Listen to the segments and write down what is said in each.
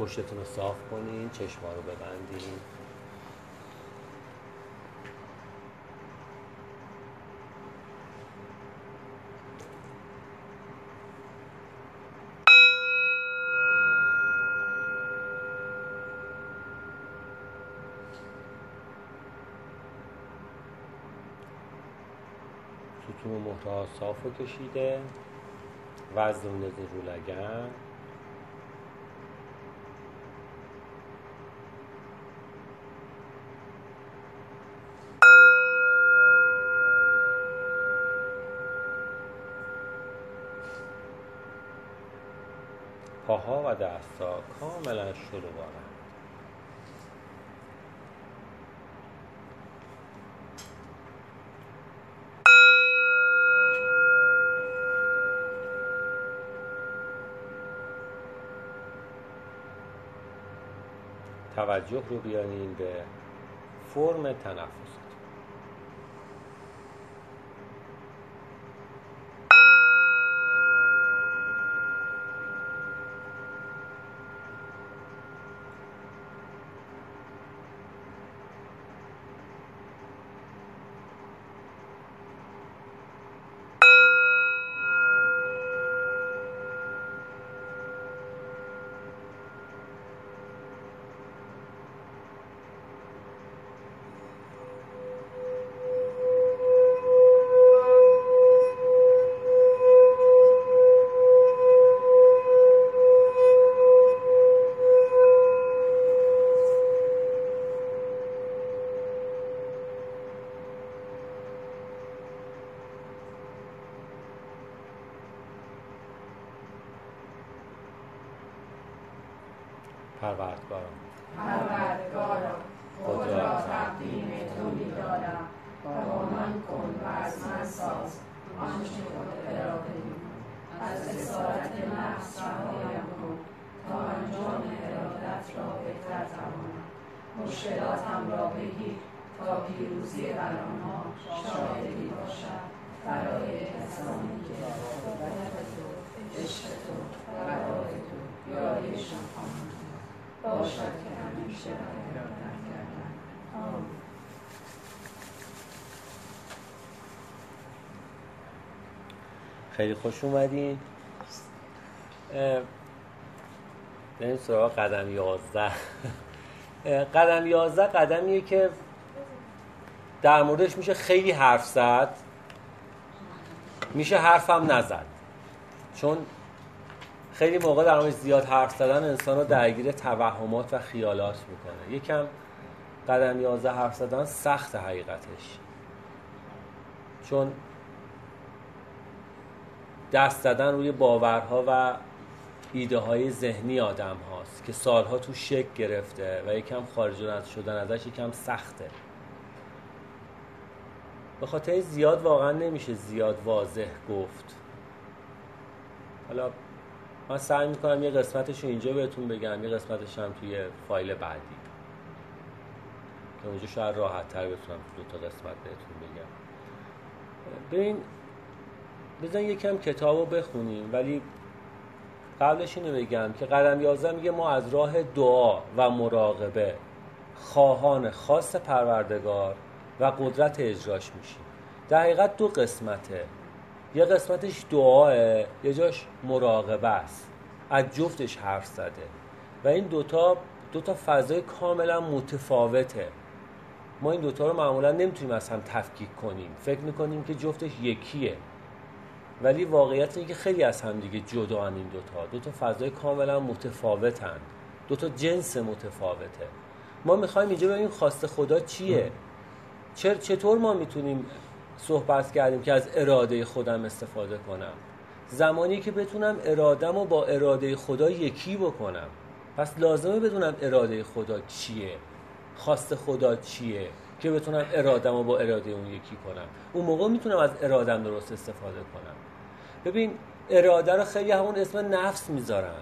پشتتون رو صاف کنین، چشما رو ببندین. ستون و محتاط صاف رو کشیده، وزن رو می‌ندازین رو لگن. پاها و دستا کاملا شلوغن. توجه رو بیارین به فرم تنفس. پروردگارم، خود را تقدیم تو می‌دادم و آنان کن و از من ساز آنچه خود اراده‌ای، از اسارت نفس رهایم کن تا انجام ارادت را بهتر توانم. مشکلاتم را بگیر تا پیروزی بر آنها شاهدی باشد برای کسانی که قدرت تو، عشق تو و برای تو یاریشان خواهند باشد که همیشه برگردن کردن. خیلی خوش اومدین. بریم سراغ قدم 11. قدم 11 قدمیه که در موردش میشه خیلی حرف زد، میشه حرفم نزد، چون خیلی موقع در موردش زیاد حرف زدن انسان رو درگیر توهمات و خیالات میکنه. یکم قدم 11 حرف زدن سخت حقیقتش، چون دست زدن روی باورها و ایده های ذهنی آدم هاست که سالها تو شک گرفته و یکم خارج شدن ازش یکم سخته. به خاطر زیاد واقعا نمیشه زیاد واضح گفت. حالا من سعی میکنم یه قسمتش رو اینجا بهتون بگم، یه قسمتش هم توی فایل بعدی که اونجا شاید راحت تر بتونم دو تا قسمت بهتون بگم. بزن یکم کتاب رو بخونیم، ولی قبلش اینو بگم که قدم 11 میگه ما از راه دعا و مراقبه خواهان خاص پروردگار و قدرت اجراش میشیم. در حقیقت دو قسمته، یه قسمتش دعاه، یه جاش مراقبه است. از جفتش حرف زده و این دوتا فضای کاملا متفاوته. ما این دوتا رو معمولا نمیتونیم از هم تفکیک کنیم، فکر میکنیم که جفتش یکیه، ولی واقعیت اینه که خیلی از هم دیگه جدان. این دوتا فضای کاملا متفاوتن، دوتا جنس متفاوته. ما میخوایم اینجا ببینیم خواست خدا چیه، چطور ما میتونیم صحبت کردیم که از اراده خودم استفاده کنم زمانی که بتونم ارادم رو با اراده خدا یکی بکنم. پس لازمه بدونم اراده خدا چیه، خواست خدا چیه که بتونم ارادم رو با اراده اون یکی کنم. اون موقع میتونم از ارادم درست استفاده کنم. ببین اراده رو خیلی همون اسم نفس میذارن.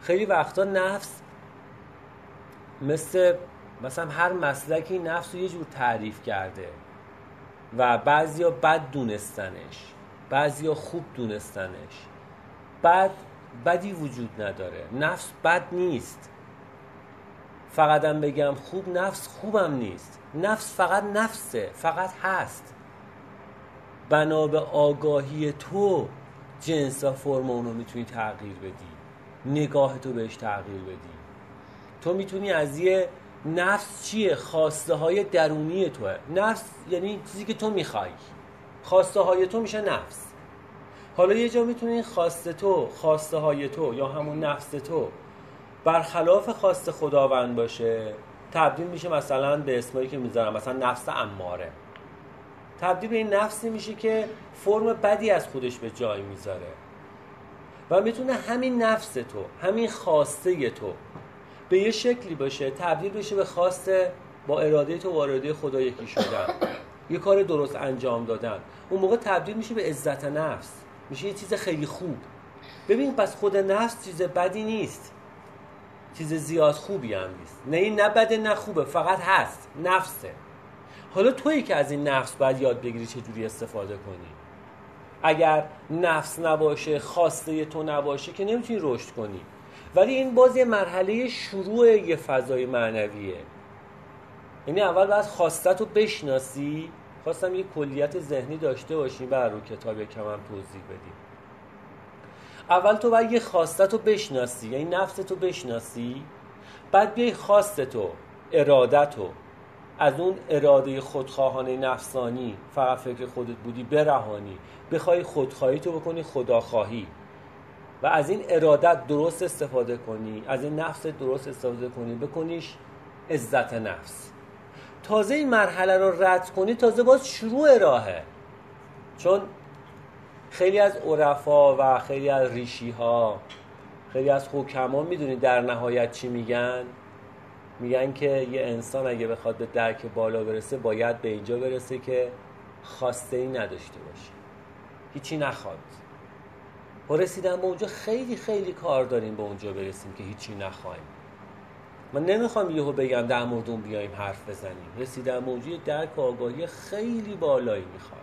خیلی وقتا نفس مثلا هر مسلکی نفس رو یه جور تعریف کرده و بعضیا بد دونستنش، بعضیا خوب دونستنش. بدی وجود نداره، نفس بد نیست. فقطم بگم خوب نفس خوبم نیست، نفس فقط نفسه، فقط هست. بنا به آگاهی تو جنس و فرم اون رو میتونی تغییر بدی، نگاه تو بهش تغییر بدی. تو میتونی از یه نفس چیه؟ خواسته های درونی توه. نفس یعنی چیزی که تو میخوای، خواسته های تو میشه نفس. حالا یه جا میتونی خواسته تو، خواسته های تو یا همون نفس تو برخلاف خواست خداوند باشه، تبدیل میشه مثلا به اسمایی که میذارم، مثلا نفس اماره، تبدیل به این نفسی میشه که فرم بدی از خودش به جای میذاره و میتونه همین نفس تو، همین خواسته تو به یه شکلی باشه، تبدیل بشه به خواست با اراده تو و اراده خدا یکی شدن، یه کار درست انجام دادن. اون موقع تبدیل میشه به عزت نفس، میشه یه چیز خیلی خوب. ببین پس خود نفس چیز بدی نیست، چیز زیاد خوبی هم نیست، نه این نه بده نه خوبه، فقط هست، نفسه. حالا تویی که از این نفس باید یاد بگیری چجوری استفاده کنی. اگر نفس نباشه، خواسته تو نباشه، که نمیتونی رشد کنی. ولی این باز یه مرحله شروع یه فضای معنویه، یعنی اول باید خواسته تو بشناسی. خواستم یه کلیت ذهنی داشته باشی، بعد رو کتاب یکم هم توضیح بدیم. اول تو باید یه خواسته تو بشناسی، یعنی نفس تو بشناسی، بعد بیای خواسته تو، اراده تو، از اون اراده خودخواهانه نفسانی، فقط فکر خودت بودی، برهانی، بخوای خودخواهی تو بکنی خداخواهی و از این ارادت درست استفاده کنی، از این نفس درست استفاده کنی، بکنیش عزت نفس. تازه این مرحله رو رد کنی، تازه باز شروع راهه. چون خیلی از عرفا و خیلی از ریشی‌ها، خیلی از حکما میدونید در نهایت چی میگن؟ میگن که یه انسان اگه بخواد به درک بالا برسه، باید به اینجا برسه که خواسته‌ای نداشته باشه، هیچی نخواد. و رسیدن به اونجا خیلی خیلی کار داریم به اونجا برسیم که هیچی نخواهیم. من نمیخوام یهو بگم در مورد اون بیایم حرف بزنیم. رسیدن به اونجا درک آگاهی خیلی بالایی میخواد،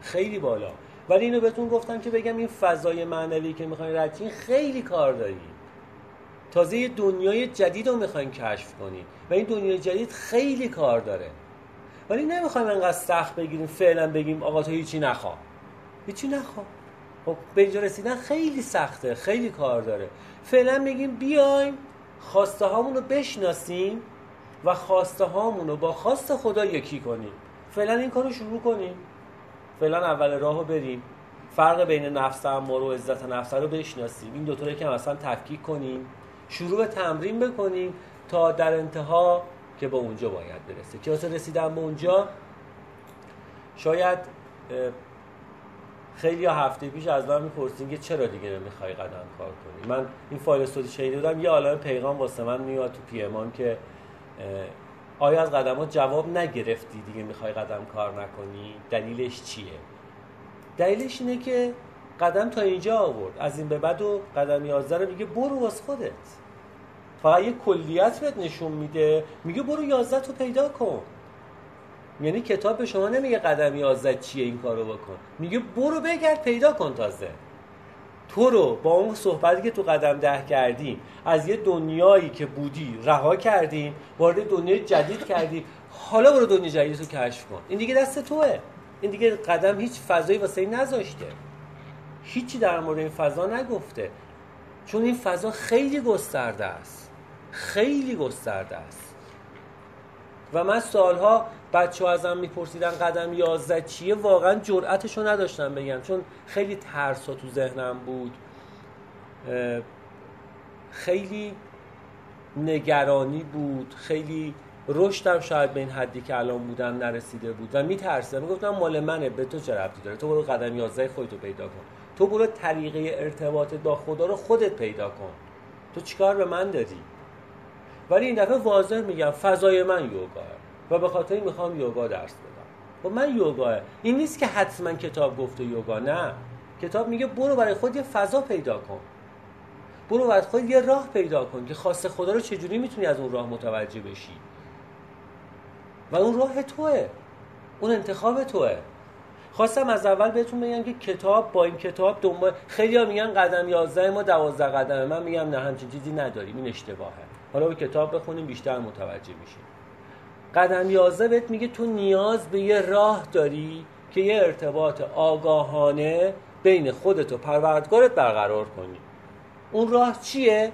خیلی بالا. ولی اینو بهتون گفتم که بگم این فضای معنوی که میخواین رد کنین خیلی کار دارید. تازه یه دنیای جدید رو میخواین کشف کنین و این دنیای جدید خیلی کار داره. ولی نمیخوام انقدر سخت بگیریم، فعلا بگیم آقا تو هیچی نخوا، هیچی نخوا. به اینجا رسیدن خیلی سخته، خیلی کار داره. فعلا بگیم بیایم خواسته هامون رو بشناسیم و خواسته هامون رو با خواست خدا یکی کنیم. فعلا این کار رو شروع کنیم، فعلا اول راه رو بریم، فرق بین نفس اماره و عزت نفس رو بشناسیم، این دوتا رو یکم اصلا تفکیک کنیم، شروع به تمرین بکنیم تا در انتها که به اونجا باید برسه. که واسه رسیدن به اونجا شاید خیلی هفته پیش از من میپرسین که چرا دیگه نمیخوای قدم کار کنی. من این فایل استودی شهید دادم، یه عالمه پیغام واسه من میاد تو پی امان که آیا از قدمات جواب نگرفتی دیگه میخوای قدم کار نکنی؟ دلیلش چیه؟ دلیلش اینه که قدم تا اینجا آورد، از این به بعد و قدم 11 رو میگه برو واسه خودت. فقط یه کلیت بهت نشون میده، میگه برو 11 تو پیدا کن. یعنی کتاب به شما نمیگه قدم 11 چیه این کارو بکن، میگه برو بگرد پیدا کن. تازه تو رو با اون صحبتی که تو قدم 10 کردیم، از یه دنیایی که بودی رها کردیم، وارد دنیای جدید کردیم. حالا برو دنیای جدید رو کشف کن. این دیگه دست توئه، این دیگه قدم هیچ فضایی واسه این نذاشته، هیچی در مورد این فضا نگفته، چون این فضا خیلی گسترده است، خیلی گسترده است. و من سالها بچه‌ها ازم میپرسیدن قدم 11 چیه، واقعا جرأتشو نداشتم بگم، چون خیلی ترسا تو ذهنم بود، خیلی نگرانی بود، خیلی رشدم شاید به این حدی که الان بودم نرسیده بود و میترسیدم. میگفتم مال منه، به تو چه ربطی داره، تو برو قدم 11 خودتو پیدا کن، تو برو طریقه ارتباطت با خدا رو خودت پیدا کن، تو چیکار به من داری؟ ولی این دفعه واضح میگم فضای من یوگاه و به خاطر این میخوام یوگا درس بدم. و من یوگاه، این نیست که حتما کتاب گفته یوگا، نه. کتاب میگه برو برای خود یه فضا پیدا کن، برو برای خود یه راه پیدا کن که خواست خدا رو چجوری میتونی از اون راه متوجه بشی. و اون راه توئه، اون انتخاب توئه. خواستم از اول بهتون بگم که کتاب با این کتاب دنبال، خیلی‌ها میگن قدم 11 ما 12 قدمه، من میگم نه، همچین چیزی نداریم، این اشتباهه. حالا به کتاب بخونیم بیشتر متوجه میشیم. قدم 11 بهت میگه تو نیاز به یه راه داری که یه ارتباط آگاهانه بین خودت و پروردگارت برقرار کنی. اون راه چیه؟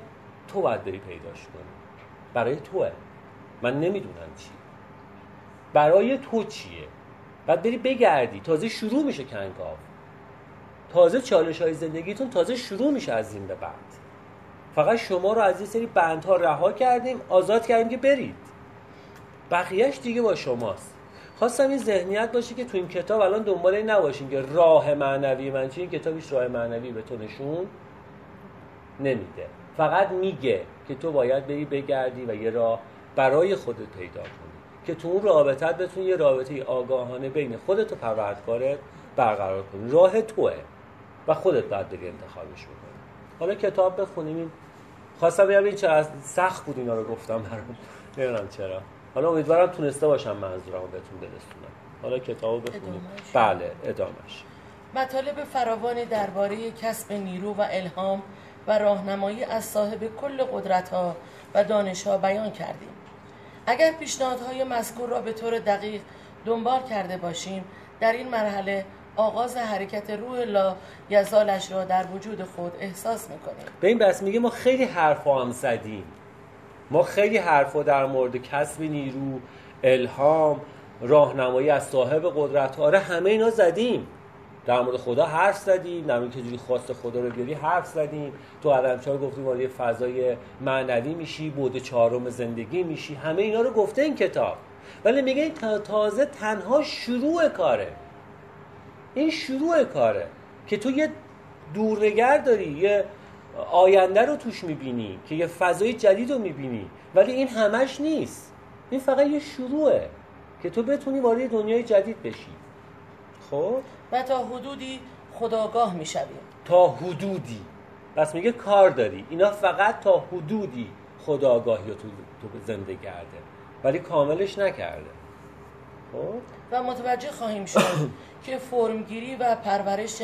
تو باید بری پیداش کنی. برای توه، من نمیدونم چی. برای تو چیه؟ باید بری بگردی. تازه شروع میشه کنکاف، تازه چالش های زندگیتون تازه شروع میشه از این به بعد. فقط شما رو از این سری بندها رها کردیم، آزاد کردیم که برید، بقیهش دیگه با شماست. خواستم این ذهنیت باشه که تو این کتاب الان دنبال این نباشین که راه معنوی من چیه، این کتابش راه معنوی به تو نشون نمیده، فقط میگه که تو باید بری بگردی و یه راه برای خودت پیدا کنی که تو اون رابطت بتونی یه رابطه آگاهانه بین خودت و پروردگارت برقرار کنی. راه توه و خودت باید بری انتخابش بکنی. حالا کتاب بخونیم. خواستم بگم این چقدر سخت بود اینا رو گفتم برام، نمیدونم چرا. حالا امیدوارم تونسته باشم منظورمو بهتون برسونم. حالا کتابو بخونیم. بله، ادامش. مطالب فراوانی درباره کسب نیرو و الهام و راهنمایی از صاحب کل قدرت‌ها و دانش‌ها بیان کردیم. اگر پیشنهادهای مذکور را به طور دقیق دنبال کرده باشیم، در این مرحله آغاز حرکت روح لا یزالش را در وجود خود احساس میکنیم. به این بس میگه ما خیلی حرفا هم زدیم، ما خیلی حرفا در مورد کسب نیرو، الهام، راهنمایی از صاحب قدرت، آره همه اینا زدیم، در مورد خدا حرف زدیم، در مورد چجوری خواست خدا رو بیاری حرف زدیم، تو قدم 4 گفتیم وارد فضای معنوی میشی، بعد 4 زندگی میشی، همه اینا رو گفته این کتاب. ولی میگه این تازه تنها شروع کاره. این شروع کاره که تو یه دورنگر داری، یه آینده رو توش میبینی، که یه فضای جدید رو میبینی، ولی این همش نیست. این فقط یه شروعه که تو بتونی وارد دنیای جدید بشی. خب و تا حدودی خودآگاه میشوی. تا حدودی، بس میگه کار داری. اینا فقط تا حدودی خودآگاهی رو تو زنده کرده، ولی کاملش نکرده. و متوجه خواهیم شد که فرمگیری و پرورش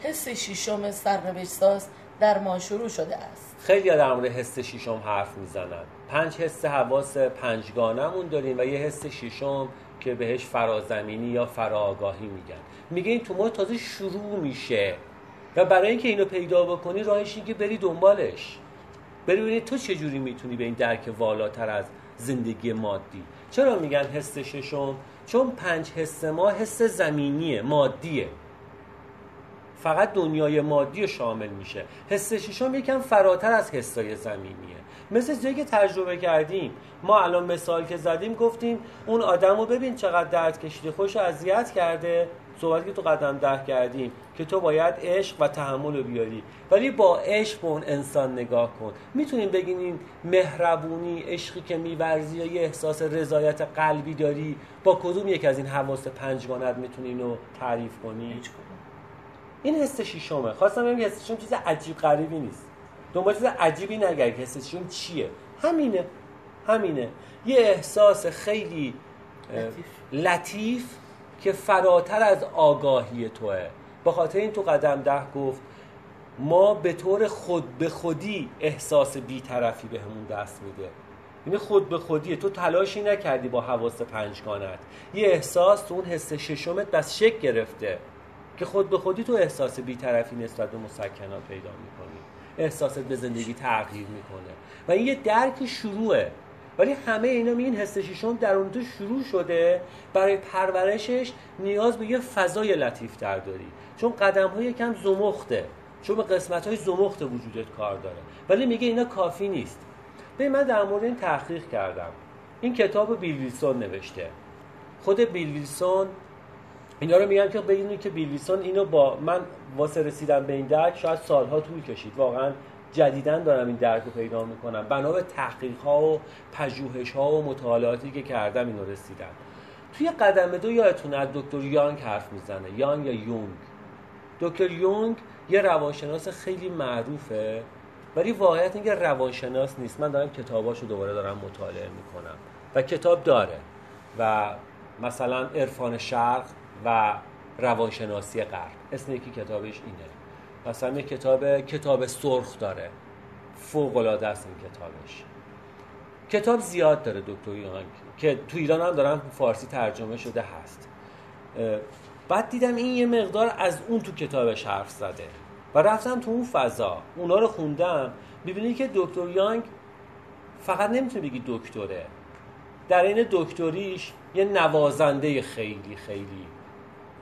حس ششم سرنوشت‌ساز در ما شروع شده است. خیلی در مورد حس ششم حرف میزنن. 5 حس حواس پنجگانمون داریم و یه حس ششم که بهش فرازمینی یا فراآگاهی میگن. میگه این تو ما تازه شروع میشه و برای اینکه اینو پیدا بکنی راهش اینه که بری دنبالش، بری ببینی تو چجوری میتونی به این درک والاتر از زندگی مادی. چرا میگن حس ششم؟ چون 5 حس ما حس زمینیه، مادیه، فقط دنیای مادی شامل میشه. حس ششم یکم فراتر از حسای زمینیه، مثل چیزی که تجربه کردیم. ما الان مثال که زدیم گفتیم اون آدمو ببین چقدر درد کشیده، خوش اذیت کرده، صحبتی که تو قدم 10 کردیم که تو باید عشق و تحمل رو بیاری، ولی با عشق به اون انسان نگاه کن. میتونیم بگیم این مهربونی، عشقی که می‌ورزی یا یه احساس رضایت قلبی داری، با کدوم یک از این حواس پنجگانت میتونی اینو تعریف کنی؟ این حس ششمه. خواستم بگم حس ششم چیز عجیب غریبی نیست. دنبال چیز عجیبی نگرد که حس ششم چیه. همینه یه احساس خیلی لطیف که فراتر از آگاهی توه. به خاطر این تو قدم 10 گفت ما به طور خود به خودی احساس بی‌طرفی بهمون دست میده. یعنی خود به خودیه، تو تلاشی نکردی با حواس پنجگانت. یه احساس تو اون حس ششمت بس شکل گرفته که خود به خودی تو احساس بی‌طرفی نسبت به مسکنات پیدا می‌کنی. احساست به زندگی تغییر می‌کنه. و این یه درک شروعه. ولی همه اینا میگن حس ششم در اون تو شروع شده، برای پرورشش نیاز به یه فضای لطیف‌تر داری، چون قدم‌ها یکم زمخته، چون به قسمت‌های زمخت وجودت کار داره. ولی میگه اینا کافی نیست. ببین من در مورد این تحقیق کردم. این کتابو بیل ویلسون نوشته. خود بیل ویلسون اینا رو میگن که بدونید که بیل ویلسون اینو با من واسه رسیدم به این درک شاید سال‌ها طول کشید. واقعاً جدیدن دارم این درک رو پیدا میکنم، بنا به تحقیق‌ها و پژوهش‌ها و مطالعاتی که کردم اینو رسیدم. توی قدم 2 یادتونه از دکتر یانگ حرف میزنه، یانگ یا یونگ. دکتر یونگ یه روانشناس خیلی معروفه، ولی واقعیت اینکه روانشناس نیست. من دارم کتاباشو دوباره دارم مطالعه میکنم و کتاب داره، و مثلا عرفان شرق و روانشناسی غرب، اسم یکی کتابش اینه. مثلا کتاب سرخ داره، فوق‌العاده است این کتابش. کتاب زیاد داره دکتر یونان که تو ایران هم دارن فارسی ترجمه شده هست. بعد دیدم این یه مقدار از اون تو کتابش حرف زده و رفتم تو اون فضا اونا رو خوندم. می‌بینی که دکتر یانگ فقط نمیتونه بگی دکتره، در این دکتریش یه نوازنده خیلی خیلی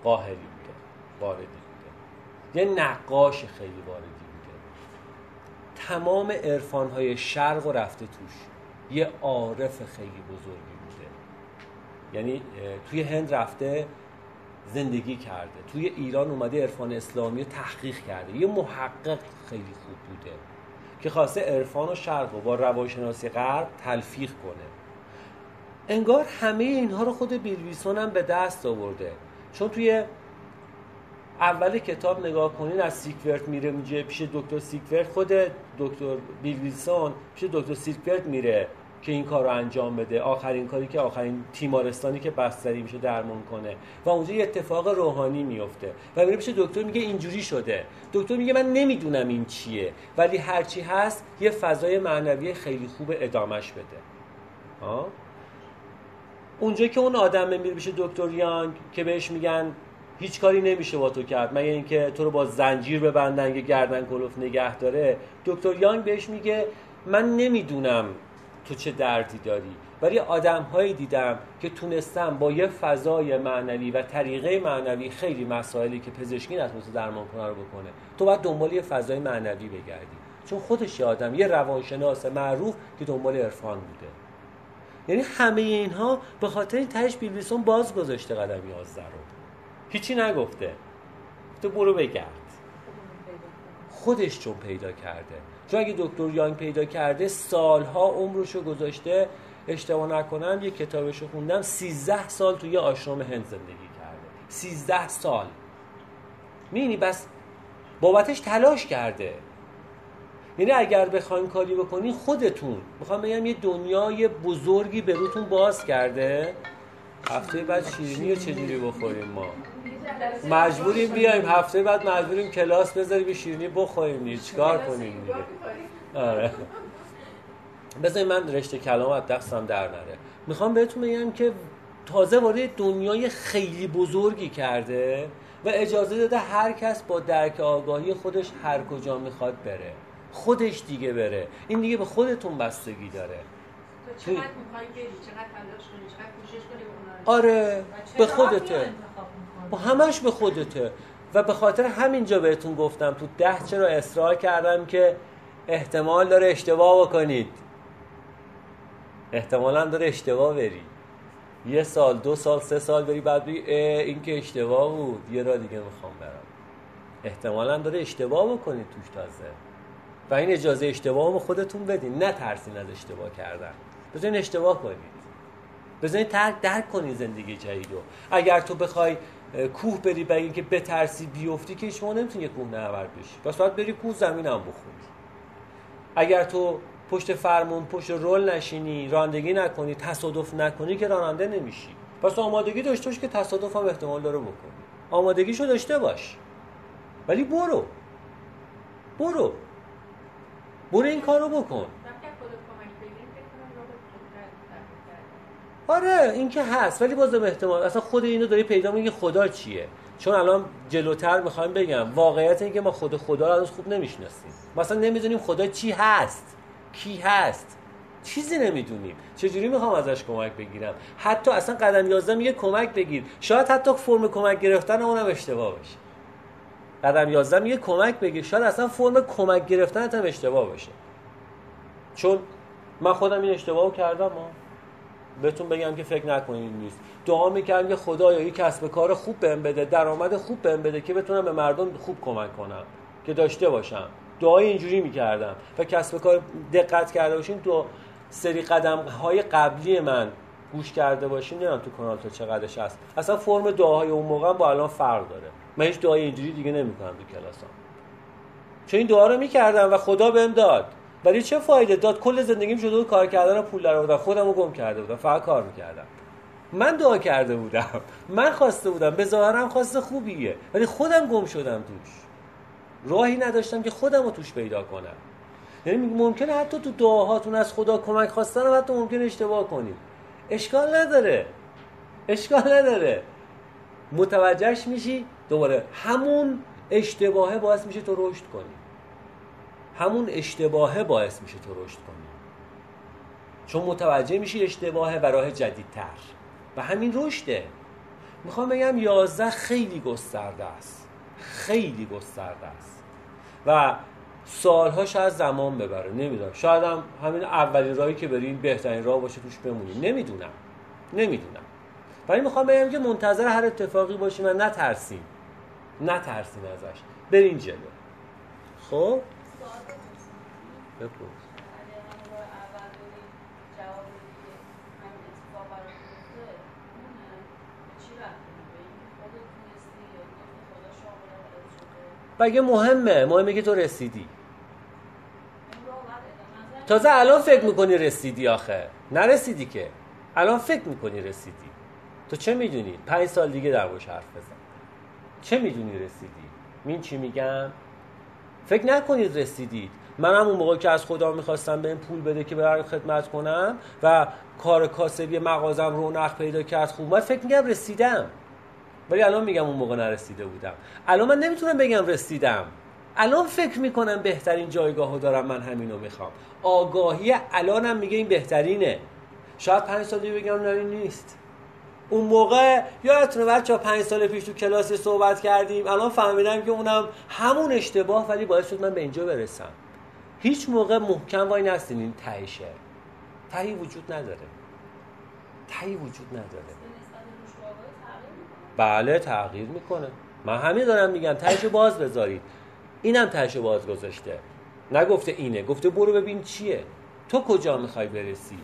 قاهری بوده، واردی بوده، یه نقاش خیلی واردی بوده، تمام عرفان‌های شرق رو رفته توش، یه عارف خیلی بزرگی بوده، یعنی توی هند رفته زندگی کرده، توی ایران اومده عرفان اسلامی رو تحقیق کرده، یه محقق خیلی خوب بوده که خواسته عرفان و شرق رو با روانشناسی غرب تلفیق کنه. انگار همه اینها رو خود بیل ویلسون هم به دست آورده، چون توی اول کتاب نگاه کنین از سیکورت میره میجه پیش دکتر سیکورت، خود دکتر بیل ویلسون پیش دکتر سیکورت میره که این کار رو انجام بده، آخرین کاری که آخرین تیمارستانی که بستری میشه درمان کنه و اونجا یه اتفاق روحانی میفته و میره پیش دکتر میگه اینجوری شده. دکتر میگه من نمیدونم این چیه، ولی هرچی هست یه فضای معنوی خیلی خوب ادامش بده. اونجا که اون آدم میره پیش دکتر یانگ که بهش میگن هیچ کاری نمیشه با تو کرد مگر اینکه تو رو با زنجیر ببندن که گردن کلفت نگه داره، دکتر یانگ بهش میگه من نمیدونم تو چه دردی داری، ولی آدم‌هایی دیدم که تونستن با یه فضای معنوی و طریقه معنوی خیلی مسائلی که پزشکی نتونسته درمان کنه رو بکنه. تو باید دنبال یه فضای معنوی بگردی، چون خودش یه آدم، یه روانشناس معروف که دنبال عرفان بوده. یعنی همه اینها به خاطر این تهش بیل ویلسون باز گذاشته قدم 11 رو، هیچی نگفته، تو برو بگرد، خودش چون پیدا کرده. چون اگه دکتر یانگ پیدا کرده، سالها عمرشو گذاشته، اشتباه نکنم یه کتابشو خوندم 13 سال توی یه آشرام هند زندگی کرده، 13 سال می‌بینی، بس بابتش تلاش کرده. یعنی اگر بخواین کاری بکنین خودتون، میخوام بگم یه دنیای بزرگی به روتون باز کرده. هفته بعد شیرینی رو چجوری بخوریم؟ ما مجبوریم بیایم هفته بعد، مجبوریم کلاس بذاریم شیرینی بخوریم، چیکار کنیم دیگه؟ آره بذاریم من رشته کلام از دستم در نره. میخوام بهتون بگم که تازه وارد دنیای خیلی بزرگی کرده و اجازه داده هر کس با درک آگاهی خودش هر کجا میخواد بره، خودش دیگه بره. این دیگه به خودتون بستگی داره، چقدر میخوای گری، چقدر تلاش کنی، چقدر کوشش کنی. آره به خودته، با همش به خودته. و به خاطر همینجا بهتون گفتم تو 10 چرا اصرار کردم که احتمال داره اشتباه بکنید، احتمالاً داره اشتباه بری، یه سال، دو سال، سه سال بری، بعد بگی این که اشتباه بود، یه راه دیگه میخوام برم. احتمالاً داره اشتباه بکنید توش تازه، و این اجازه اشتباه به خودتون بدین، نترسین از اشتباه کردن، بذارین اشتباه کنید، بذارین درک کنین زندگی جدید رو. اگر تو بخوای کوه بری با اینکه بترسی بیفتی که شما نمیتونی یه کوه نورد بشی، پس باید بری کوه زمینم بخوری. اگر تو پشت فرمون، پشت رول نشینی، رانندگی نکنی، تصادف نکنی که راننده نمیشی، پس آمادگی داشته باش که تصادف هم احتمال داره بکنی، آمادگیشو داشته باش، ولی برو این کارو بکن. آره این که هست، ولی بازم احتمال اصلا خود اینو داری پیدا میگی خدا چیه، چون الان جلوتر میخوام بگم واقعیت اینه که ما خود خدا رو از خوب نمیشناسیم، مثلا نمیدونیم خدا چی هست، کی هست، چیزی نمیدونیم، چجوری میخوام ازش کمک بگیرم؟ حتی اصلا قدم 11 میگه کمک بگیر، شاید حتی فرم کمک گرفتن اونم اشتباه باشه. قدم 11 میگه کمک بگیر، شاید اصلا فرم کمک گرفتنت هم اشتباه باشه. چون من خودم این اشتباهو کردم، بهتون بگم که فکر نکنید نیست. دعا می‌کردم که خدایا یه کسب کار خوب بهم بده، درآمد خوب بهم بده که بتونم به مردم خوب کمک کنم، که داشته باشم. دعای اینجوری می‌کردم و کسب کار دقت کرده باشین، تو سری قدم‌های قبلی من گوش کرده باشین، نمی‌دونم تو کانال تا چقدرش هست. اصلا فرم دعاهای اون موقع با الان فرق داره. من هیچ دعای اینجوری دیگه نمی‌کنم تو کلاسام. چون این دعا رو می‌کردم و خدا بهم داد. ولی چه فایده داد؟ کل زندگیم شده بود کار کردن و پول درآوردن، خودمو گم کرده بودم، فقط کار می‌کردم. من دعا کرده بودم، من خواسته بودم، به ظاهرم خواسته خوبیه، ولی خودم گم شدم توش. راهی نداشتم که خودمو توش پیدا کنم. یعنی ممکنه حتی تو دعاهاتون از خدا کمک خواستن هم حتی ممکنه اشتباه کنید، اشکال نداره، متوجهش میشی، دوباره همون اشتباهه باعث میشه تو رشد کنی، چون متوجه میشی اشتباهه و راه جدیدتر و همین رشده. میخوام بگم 11 خیلی گسترده است و سالها شاید زمان ببره، نمیدونم، شاید هم همین اولین راهی که برین بهترین راه باشه توش بمونی، نمیدونم. ولی میخوام بگم که منتظر هر اتفاقی باشیم و نترسیم ازش، برین جلو. خب بپرس. بگه مهمه که تو رسیدی، تازه الان فکر میکنی رسیدی، آخه نرسیدی که، الان فکر میکنی رسیدی، تو چه میدونی 5 سال دیگه در باش حرف بزن، چه میدونی رسیدی؟ من چی میگم؟ فکر نکنید رسیدید. منم اون موقع که از خدا میخواستم به این پول بده که برای خدمت کنم و کار کاسبی مغازم رونق پیدا کرد، خوب من فکر میگم رسیدم، ولی الان میگم اون موقع نرسیده بودم. الان من نمیتونم بگم رسیدم، الان فکر میکنم بهترین جایگاهو دارم، من همینو میخوام. آگاهی الانم میگه این بهترینه. شاید 5 سال دیگه بگم نه این نیست. اون موقع یادتونه بچه‌ها 5 سال پیش تو کلاس صحبت کردیم، الان فهمیدم که اونم همون اشتباه، ولی باعث شد من به اینجا برسم. هیچ موقع محکم وای نستین، این تهشه. تهی وجود نداره. بله تغییر میکنه، من همین دارم میگم تهشو باز بذارید. اینم تهشو باز گذاشته، نگفته اینه، گفته برو ببین چیه، تو کجا میخوای برسی.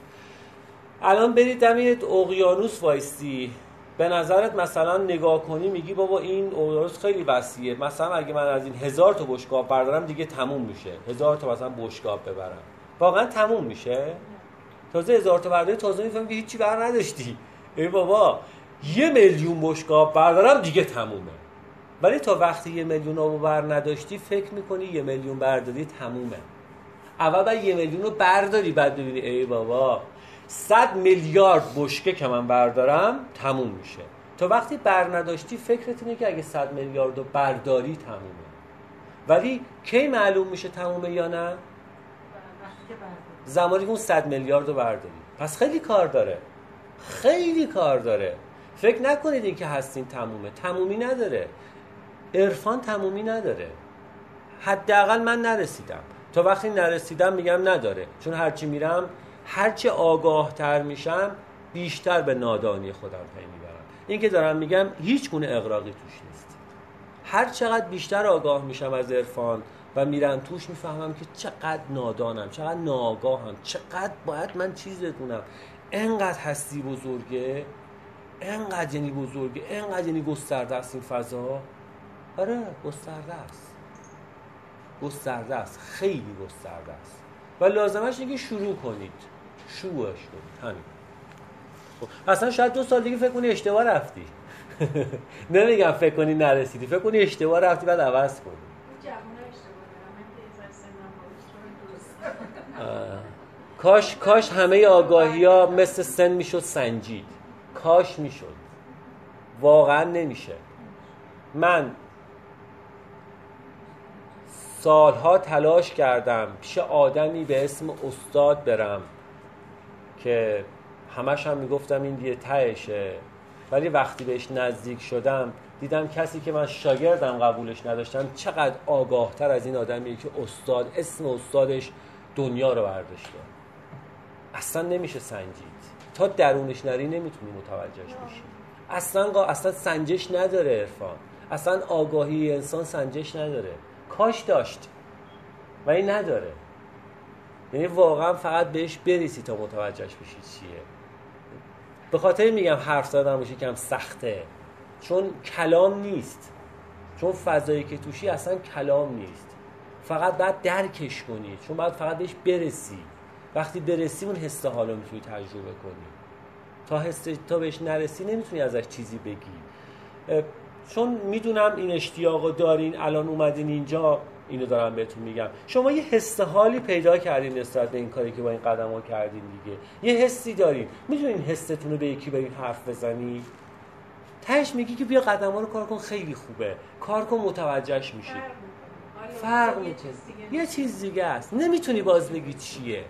الان برید دمید اقیانوس وایستی، به نظرت مثلا نگاه کنی میگی بابا این اقیانوس خیلی وسیعه، مثلا اگه من از این 1000 تا بشقاب بردارم دیگه تموم میشه، 1000 تا مثلا بشقاب ببرم واقعا تموم میشه؟ تازه 1000 تا برداری تازه میفهمی که هیچی بر نداشتی. ای بابا 1 میلیون بشقاب بردارم دیگه تمومه، ولی تا وقتی 1 میلیون رو بر نداشتی فکر میکنی 1 میلیون برداری تمومه. اول باید 1 میلیون رو برداری بعد ببینی ای بابا 100 میلیارد بشکه که من بردارم تموم میشه. تا وقتی بر نداشتی فکرت اینه که اگه 100 میلیارد رو برداری تمومه، ولی کی معلوم میشه تمومه یا نه؟ زمانی که اون 100 میلیارد رو برداری. پس خیلی کار داره. فکر نکنید این که هستین تمومه، تمومی نداره. عرفان تمومی نداره. حداقل من نرسیدم، تا وقتی نرسیدم میگم نداره، چون هرچی میرم، هرچی آگاه تر میشم بیشتر به نادانی خودم پی میبرم. این که دارم میگم هیچ گونه اغراقی توش نیست. هر چقدر بیشتر آگاه میشم از عرفان و میرم توش میفهمم که چقدر نادانم، چقدر ناآگاهم، چقدر باید من چیز بدونم. انقدر هستی بزرگه، انقدر یعنی گسترده است این فضا. آره گسترده است، خیلی گسترده است و لازمش اینه که شروع کنید، همین. خب اصلا شاید 2 سال دیگه فکر کنی اشتباه رفتی. نمیگم فکر کنی نرسیدی، فکر کنی اشتباه رفتی بعد عوض کنی. جوونا اشتباه دارن. کاش همه آگاهی‌ها مثل سن میشد سنجید. کاش میشد، واقعا نمیشه. من سالها تلاش کردم پیش آدمی به اسم استاد برم که همش هم میگفتم این دیگه تهشه، ولی وقتی بهش نزدیک شدم دیدم کسی که من شاگردم قبولش نداشتم چقدر آگاهتر از این آدمیه که استاد، اسم استادش دنیا رو برداشته. اصلا نمیشه سنجید، تا درونش نری نمیتونی متوجهش بشی. اصلا سنجش نداره عرفان، اصلا آگاهی انسان سنجش نداره. کاش داشت ولی نداره، یعنی واقعا فقط بهش برسی تا متوجهش بشی چیه. به خاطر میگم حرف زدن باشه کم سخته، چون کلام نیست، چون فضایی که توشی اصلا کلام نیست، فقط باید درکش کنی، چون باید فقط بهش برسی. وقتی برسی اون حس حالو میتونی تجربه کنی، تا بهش نرسی نمیتونی ازش چیزی بگی. چون میدونم این اشتیاقو دارین، الان اومدین اینجا، اینو دارم بهتون میگم. شما یه حس حالی پیدا کردین نسبت به این کاری که با این قدم‌ها کردین دیگه، یه حسی دارین، می‌دونین حستون رو به یکی برین حرف بزنی، تهش میگی که بیا قدم‌ها رو کار کن، خیلی خوبه، کار کن، متوجهش میشی، فرق میکنه، یه چیز دیگه است، نمیتونی باز بگی چیه.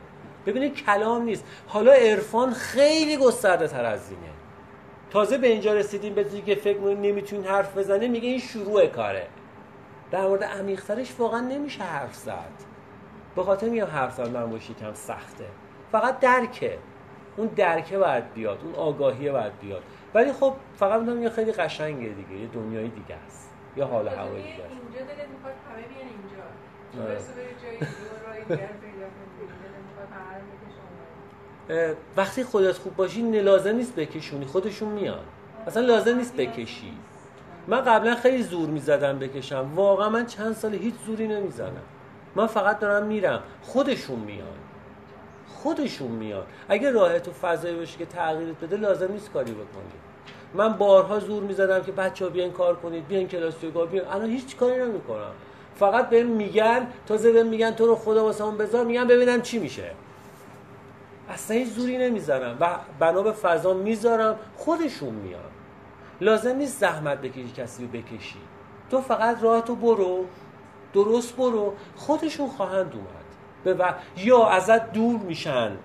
ببینید کلام نیست. حالا عرفان خیلی گسترده تر از اینه. تازه به اینجا رسیدیم به که فکر می‌کنین نمیتونین حرف بزنین، میگه این شروع کاره. در مورد عمیق‌ترش واقعا نمیشه حرف زد. به خاطر میام حرف زدن باشی کم سخته. فقط درکه. اون درکه باید بیاد، اون آگاهیه باید بیاد. ولی خب فقط میگم یه خیلی قشنگه دیگه، یه دنیای دیگه است. یه حال هوایی دیگه است. اینجا دلت می‌خواد همه بیان اینجا. برسه به جای دور راه وقتی خودت خوب باشی لازم نیست بکشونی، خودشون میان، اصلا لازم نیست بکشی. من قبلا خیلی زور میزدم بکشم، واقعا من چند سال هیچ زوری نمیزنم، من فقط دارم میرم، خودشون میان. اگه راه تو فضایی باشه که تغییرت بده لازم نیست کاری بکنی. من بارها زور میزدم که بچه‌ها بیان کار کنید، بیان کلاس یوگا، بیان. الان هیچ کاری نمیکنم، فقط بهم میگن، تازه بهم میگن تو رو خدا واسمون بذار، میگم ببینم چی میشه، اصلا هیچ زوری نمیزنم و بنا به فضا میذارم، خودشون میان. لازم نیست زحمت بکشی، کسی رو بکشی، تو فقط راهتو برو، درست برو، خودشون خواهند اومد. یا ازت دور میشن،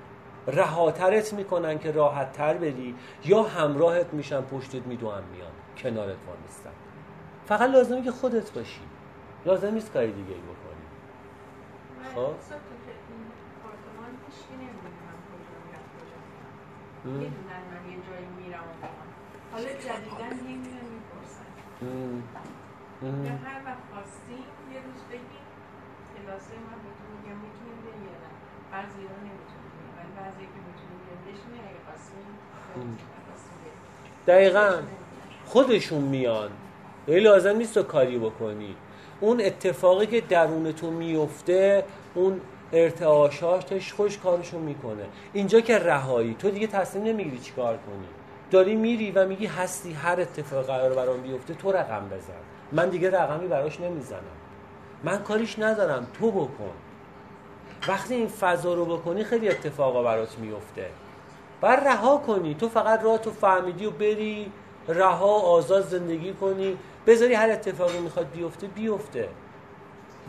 رهاترت میکنن که راحت تر بری، یا همراهت میشن، پشتت میدونن، میان کنارت وانستن. فقط لازمه که خودت باشی، لازم نیست کاری دیگه ای بکنی. خب میدونن من یه جایی میرم و بمان حالا جدیدن یه میرم میپرسن یا هر وقت خواستیم یه روز بگیم کلاسه من بهتون میگم میتونیم بریم یا نه، بعضی رو نمیتونیم بریم ولی بعضی که میتونیم بریم بشینیم، اگه خواستیم بریم. دقیقا خودشون میان، لازم نیست تو کاری بکنی. اون اتفاقی که درون تو میفته، اون ارتعاشاتش خوش کارشون میکنه. اینجا که رهایی، تو دیگه تصمیم نمیگیری چی کار کنی، داری میری و میگی هستی، هر اتفاق قرار برام بیفته تو رقم بزن، من دیگه رقمی براش نمیزنم، من کاریش ندارم، تو بکن. وقتی این فضا رو بکنی خیلی اتفاقا برات میفته. بعد رها کنی، تو فقط راه تو فهمیدی و بری رها، آزاد زندگی کنی، بذاری هر اتفاقی میخواد بیفته بیفته.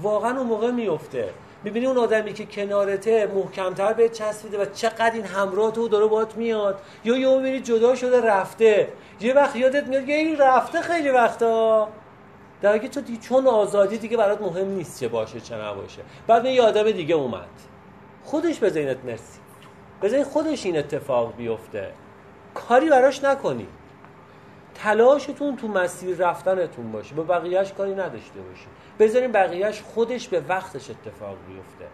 واقعا اون موقع میفته. میبینی اون آدمی که کنارته محکمتر بهت چسبیده و چقدر این همراه تو داره باهات میاد، یا یهو میبینی جدا شده رفته، یه وقت یادت میاد که این رفته خیلی وقتا، در حالی که چون آزادی دیگه برات مهم نیست چه باشه چه نباشه. بعد یه آدم دیگه اومد، خودش بزنیت مرسی، بزنی خودش این اتفاق بیفته، کاری براش نکنی، تلاشتون تو مسیر رفتنتون باشه، به بقیهش کاری نداشته باشی، بذارین بقیهش خودش به وقتش اتفاق بیفته.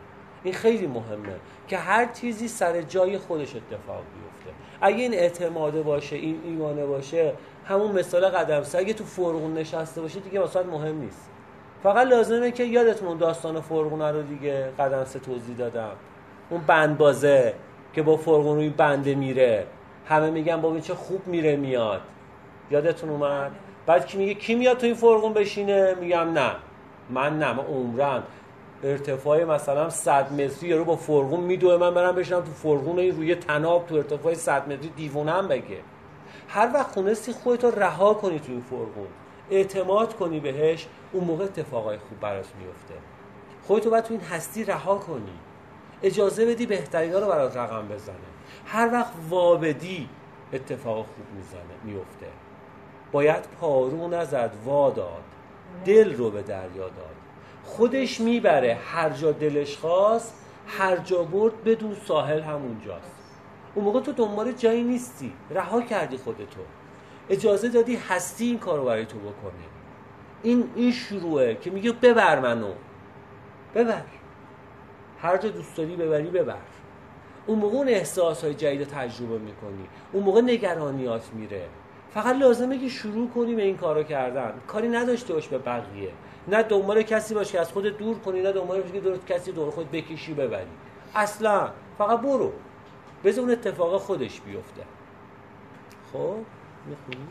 این خیلی مهمه که هر چیزی سر جای خودش اتفاق بیفته. اگه این اعتماده باشه، این ایمانه باشه، همون مثال قدم سر، اگه تو فرغون نشسته باشه دیگه مثلا مهم نیست. فقط لازمه که یادتون داستان فرغونه رو دیگه قدم سر توضیح دادم، اون بندبازه که با فرغون روی بنده میره، همه میگن بابا چه خوب میره میاد، یادتون اومد؟ بعد کی میگه کی میاد تو این فرغون بشینه؟ میگم نه من عمرم ارتفاع مثلا 100 متری رو با فرغون میدوه، من برم بشینم تو فرغون این روی تناب تو ارتفاع 100 متری، دیوونم بگه. هر وقت خونستی خودت رو رها کنی تو این فرغون، اعتماد کنی بهش، اون موقع اتفاقای خوب برات میفته. خودت رو باید تو این هستی رها کنی، اجازه بدی بهترینا رو برات رقم بزنه. هر وقت وابدی اتفاق خوب میفته. باید پارو نزد، واداد، دل رو به دریا داد، خودش میبره، هر جا دلش خواست هر جا برد، بدون ساحل همونجاست. اون موقع تو دنبال جایی نیستی، رها کردی خودتو، اجازه دادی هستی این کارو برای تو بکنه. این شروعه که میگه ببر منو، ببر هر جا دوست داری ببری، ببر. اون موقع اون احساس‌های جدید تجربه میکنی، اون موقع نگرانیات میره. فقط لازمه که شروع کنی به این کارو کردن، کاری نداشته باش به بقیه، نه دنبال کسی باش که از خودت دور کنی، نه دنبال باش که کسی دور خودت بکشی ببری، اصلا فقط برو، بذار اون اتفاق خودش بیفته. خب میخونی؟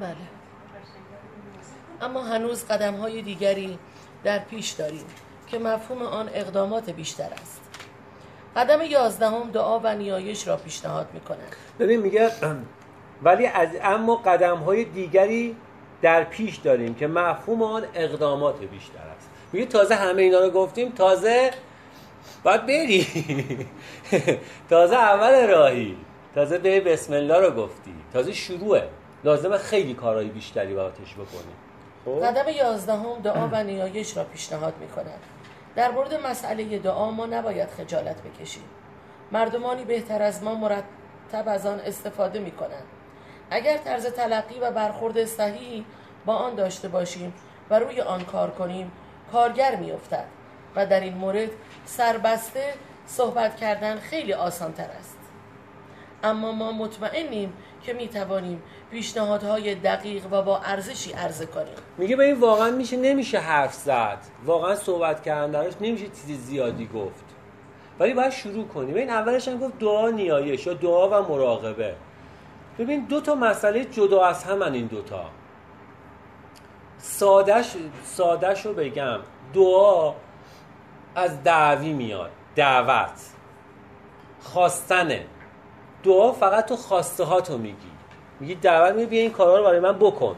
بله. اما هنوز قدم‌های دیگری در پیش داریم که مفهوم آن اقدامات بیشتر است. قدم 11 دعا و نیایش را پیشنهاد می‌کنند. ببین میگه ولی اما قدم‌های دیگری در پیش داریم که مفهوم آن اقدامات بیشتر است. میگه تازه همه اینا رو گفتیم، تازه باید بری تازه اول راهی، تازه به بسم الله رو گفتی، تازه شروعه، لازمه خیلی کارهای بیشتری براتش بکنی. خب قدم 11 دعا و نیایش را پیشنهاد می‌کنند. در مورد مسئله دعا ما نباید خجالت بکشیم. مردمانی بهتر از ما مرتب از آن استفاده می‌کنند. اگر طرز تلقی و برخورد صحیحی با آن داشته باشیم و روی آن کار کنیم، کارگر می‌افتد و در این مورد سربسته صحبت کردن خیلی آسان‌تر است. اما ما مطمئنیم که می‌توانیم پیشنهادهای دقیق و با ارزشی عرضه کنیم. میگه به این واقعا میشه نمیشه حرف زد، واقعا صحبت کردن درش نمیشه چیزی زیادی گفت، ولی باید شروع کنیم. این اولش هم گفت دعا نیایش یا دعا و مراقبه. ببین دو تا مسئله جدا از هم این دوتا. سادهش رو بگم، دعا از دعوی میاد، دعوت خواستنه. دعا فقط تو خواسته هاتو میگی دعوت میگی بیا این کارها رو برای من بکن،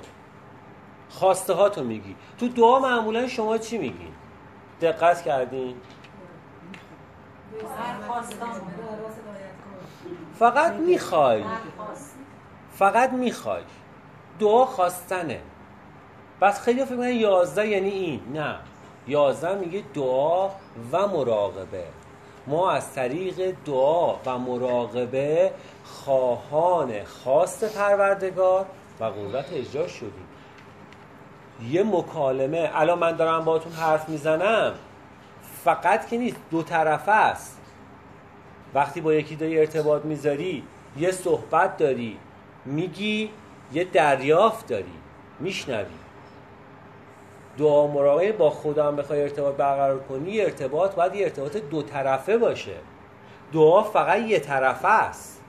خواسته هاتو میگی. تو دعا معمولا شما چی میگین؟ دقت کردین؟ فقط میخوای. دعا خواستنه. بس خیلی فکر میکنن 11 یعنی این. نه، 11 میگه دعا و مراقبه. ما از طریق دعا و مراقبه خواهان خواست پروردگار و قدرت اجرا شدیم. یه مکالمه، الان من دارم باهاتون حرف میزنم، فقط که نیست، دو طرفه است. وقتی با یکی داری ارتباط میذاری، یه صحبت داری میگی، یه دریافت داری میشنوی. دعا مراقبه با خدا هم بخوای ارتباط برقرار کنی، ارتباط باید یه ارتباط دو طرفه باشه. دعا فقط یه طرفه است،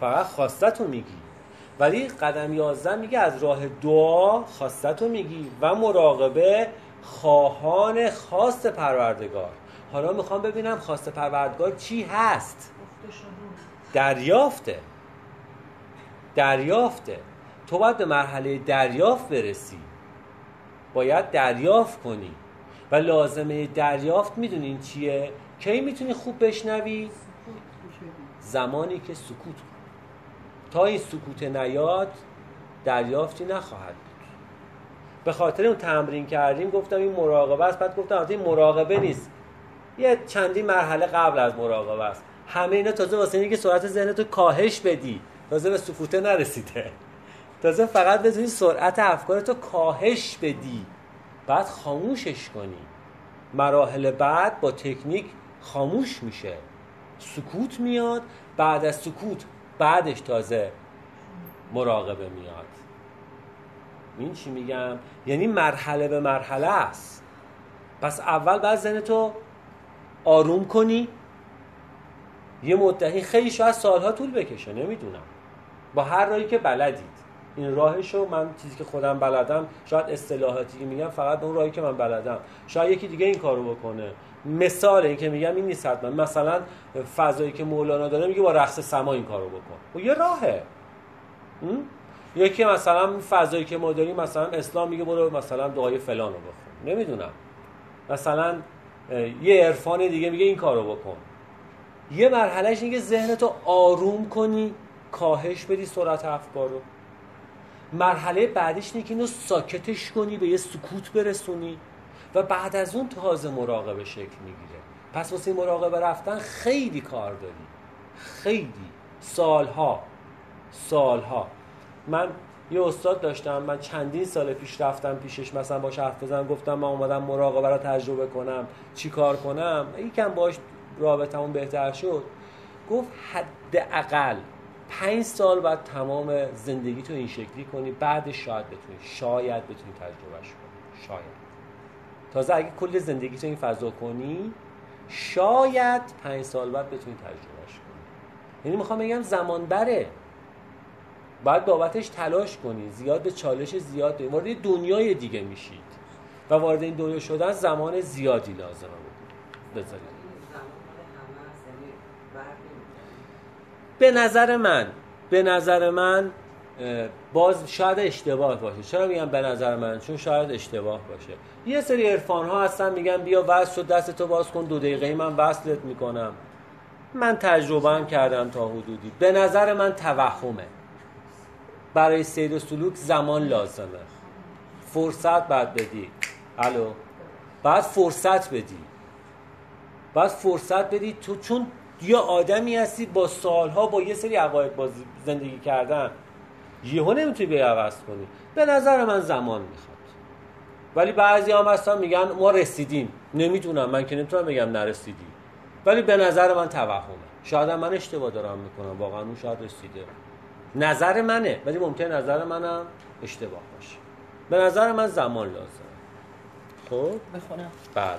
فقط خواستتو میگی. ولی قدم 11 میگه از راه دعا خواستتو میگی و مراقبه خواهان خواست پروردگار. حالا میخوام ببینم خواست پروردگار چی هست؟ دریافته. تو باید به مرحله دریافت برسی، باید دریافت کنی و لازمه دریافت میدونین چیه؟ کی میتونی خوب بشنوی؟ زمانی که سکوت کنی. تا این سکوت نیاد دریافتی نخواهد بود. به خاطر اون تمرین کردیم، گفتم این مراقبه است، بعد گفتم این مراقبه نیست، یه چندی مرحله قبل از مراقبه است. همه اینا تازه واسه اینه که سرعت ذهنتو کاهش بدی، تازه به سکوت نرسیده، تازه فقط بتونی سرعت افکارتو کاهش بدی، بعد خاموشش کنی. مراحل بعد با تکنیک خاموش میشه، سکوت میاد، بعد از سکوت بعدش تازه مراقبه میاد. این چی میگم؟ یعنی مرحله به مرحله است. پس اول باید ذهنتو آروم کنی یه مدتی، خیلی شاید سالها طول بکشه، نمیدونم، با هر راهی که بلدید. این راهشو من چیزی که خودم بلدم، شاید اصطلاحاتی میگم، فقط اون راهی که من بلدم، شاید یکی دیگه این کارو بکنه. مثال این که میگم این نیست حتما، مثلا فضایی که مولانا داره میگه با رقص سما این کارو بکن، و یه راهه. یکی مثلا فضایی که ما داریم، مثلا اسلام میگه برو مثلا دعای فلان رو بخون، نمیدونم، مثلا یه عرفان دیگه میگه این کارو بکن. یه مرحلهش اینه که ذهنتو آروم کنی، کاهش بدی سرعت افکار رو. مرحله بعدش اینه که اینو ساکتش کنی، به یه سکوت برسونی و بعد از اون تازه مراقبه شکل میگیره. پس واسه مراقبه رفتن خیلی کار داری، خیلی، سالها. من یه استاد داشتم، من چندین سال پیش رفتم پیشش، مثلا باش حرف بزنم، گفتم من اومدم مراقبه رو تجربه کنم، چی کار کنم. یکم باش رابطمون بهتر شد، گفت حداقل 5 سال بعد تمام زندگی تو این شکلی کنی، بعدش شاید بتونی تجربهش کنی. شاید تازه اگه کل زندگی تو این فضا کنی، شاید 5 سال بعد بتونی تجربهش کنی. یعنی میخوام بگم زمان بره، باید بابتش تلاش کنی، زیاد به چالش زیاد داری، وارد دنیای دیگه میشید. و وارد این دنیا شدن زمان زیادی لازمه بود. بذارید به نظر من باز شاید اشتباه باشه. چرا میگم به نظر من؟ چون شاید اشتباه باشه. یه سری عرفان‌ها هستن میگن بیا وصل تو، دستتو باز کن 2 دقیقه من وصلت میکنم. من تجربه هم کردم تا حدودی. به نظر من توهمه. برای سیر و سلوک زمان لازمه. فرصت باید بدی. الو. باید فرصت بدی تو، چون یا آدمی هستی با سالها با یه سری عقاید با زندگی کردن یهو نمیتونی بیا عوض کنی. به نظر من زمان میخواد. ولی بعضی هم هستن میگن ما رسیدیم. نمیدونم، من که نمیتونم بگم نرسیدی. ولی به نظر من توهمه. شاید من اشتباه دارم میکنم، واقعا اون شاید رسیده. نظر منه، ولی ممکنه نظر منم اشتباه باشه. به نظر من زمان لازمه. خب بخونم. بله.